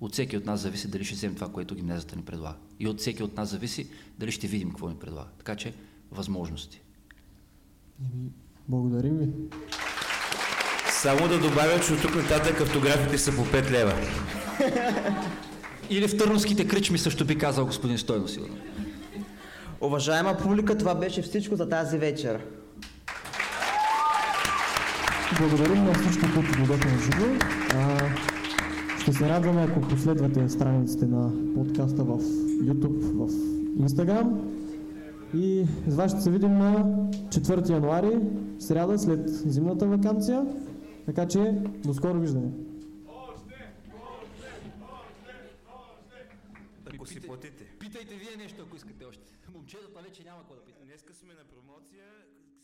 От всеки от нас зависи дали ще вземем това, което гимназията ни предлага. И от всеки от нас зависи дали ще видим какво ни предлага. Така че възможности. Благодарим ви. Само да добавя, че от тук нататък автографите са по 5 лева. Или в търновските кричми също би казал господин Стойнов, сигурно. Уважаема публика, това беше всичко за тази вечер. Благодарим на всички, които гледаха на живо. Ще се радваме, ако последвате страниците на подкаста в YouTube, в Instagram. И с вас ще се видим на 4 януари, сряда, след зимната ваканция. Така че, до скоро виждане! Ако си платите. Питайте вие нещо, ако искате още. Момчетата вече няма какво да питат. Днеска сме на промоция,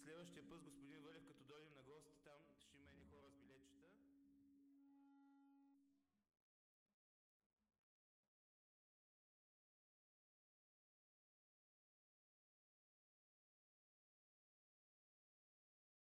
следващия път господин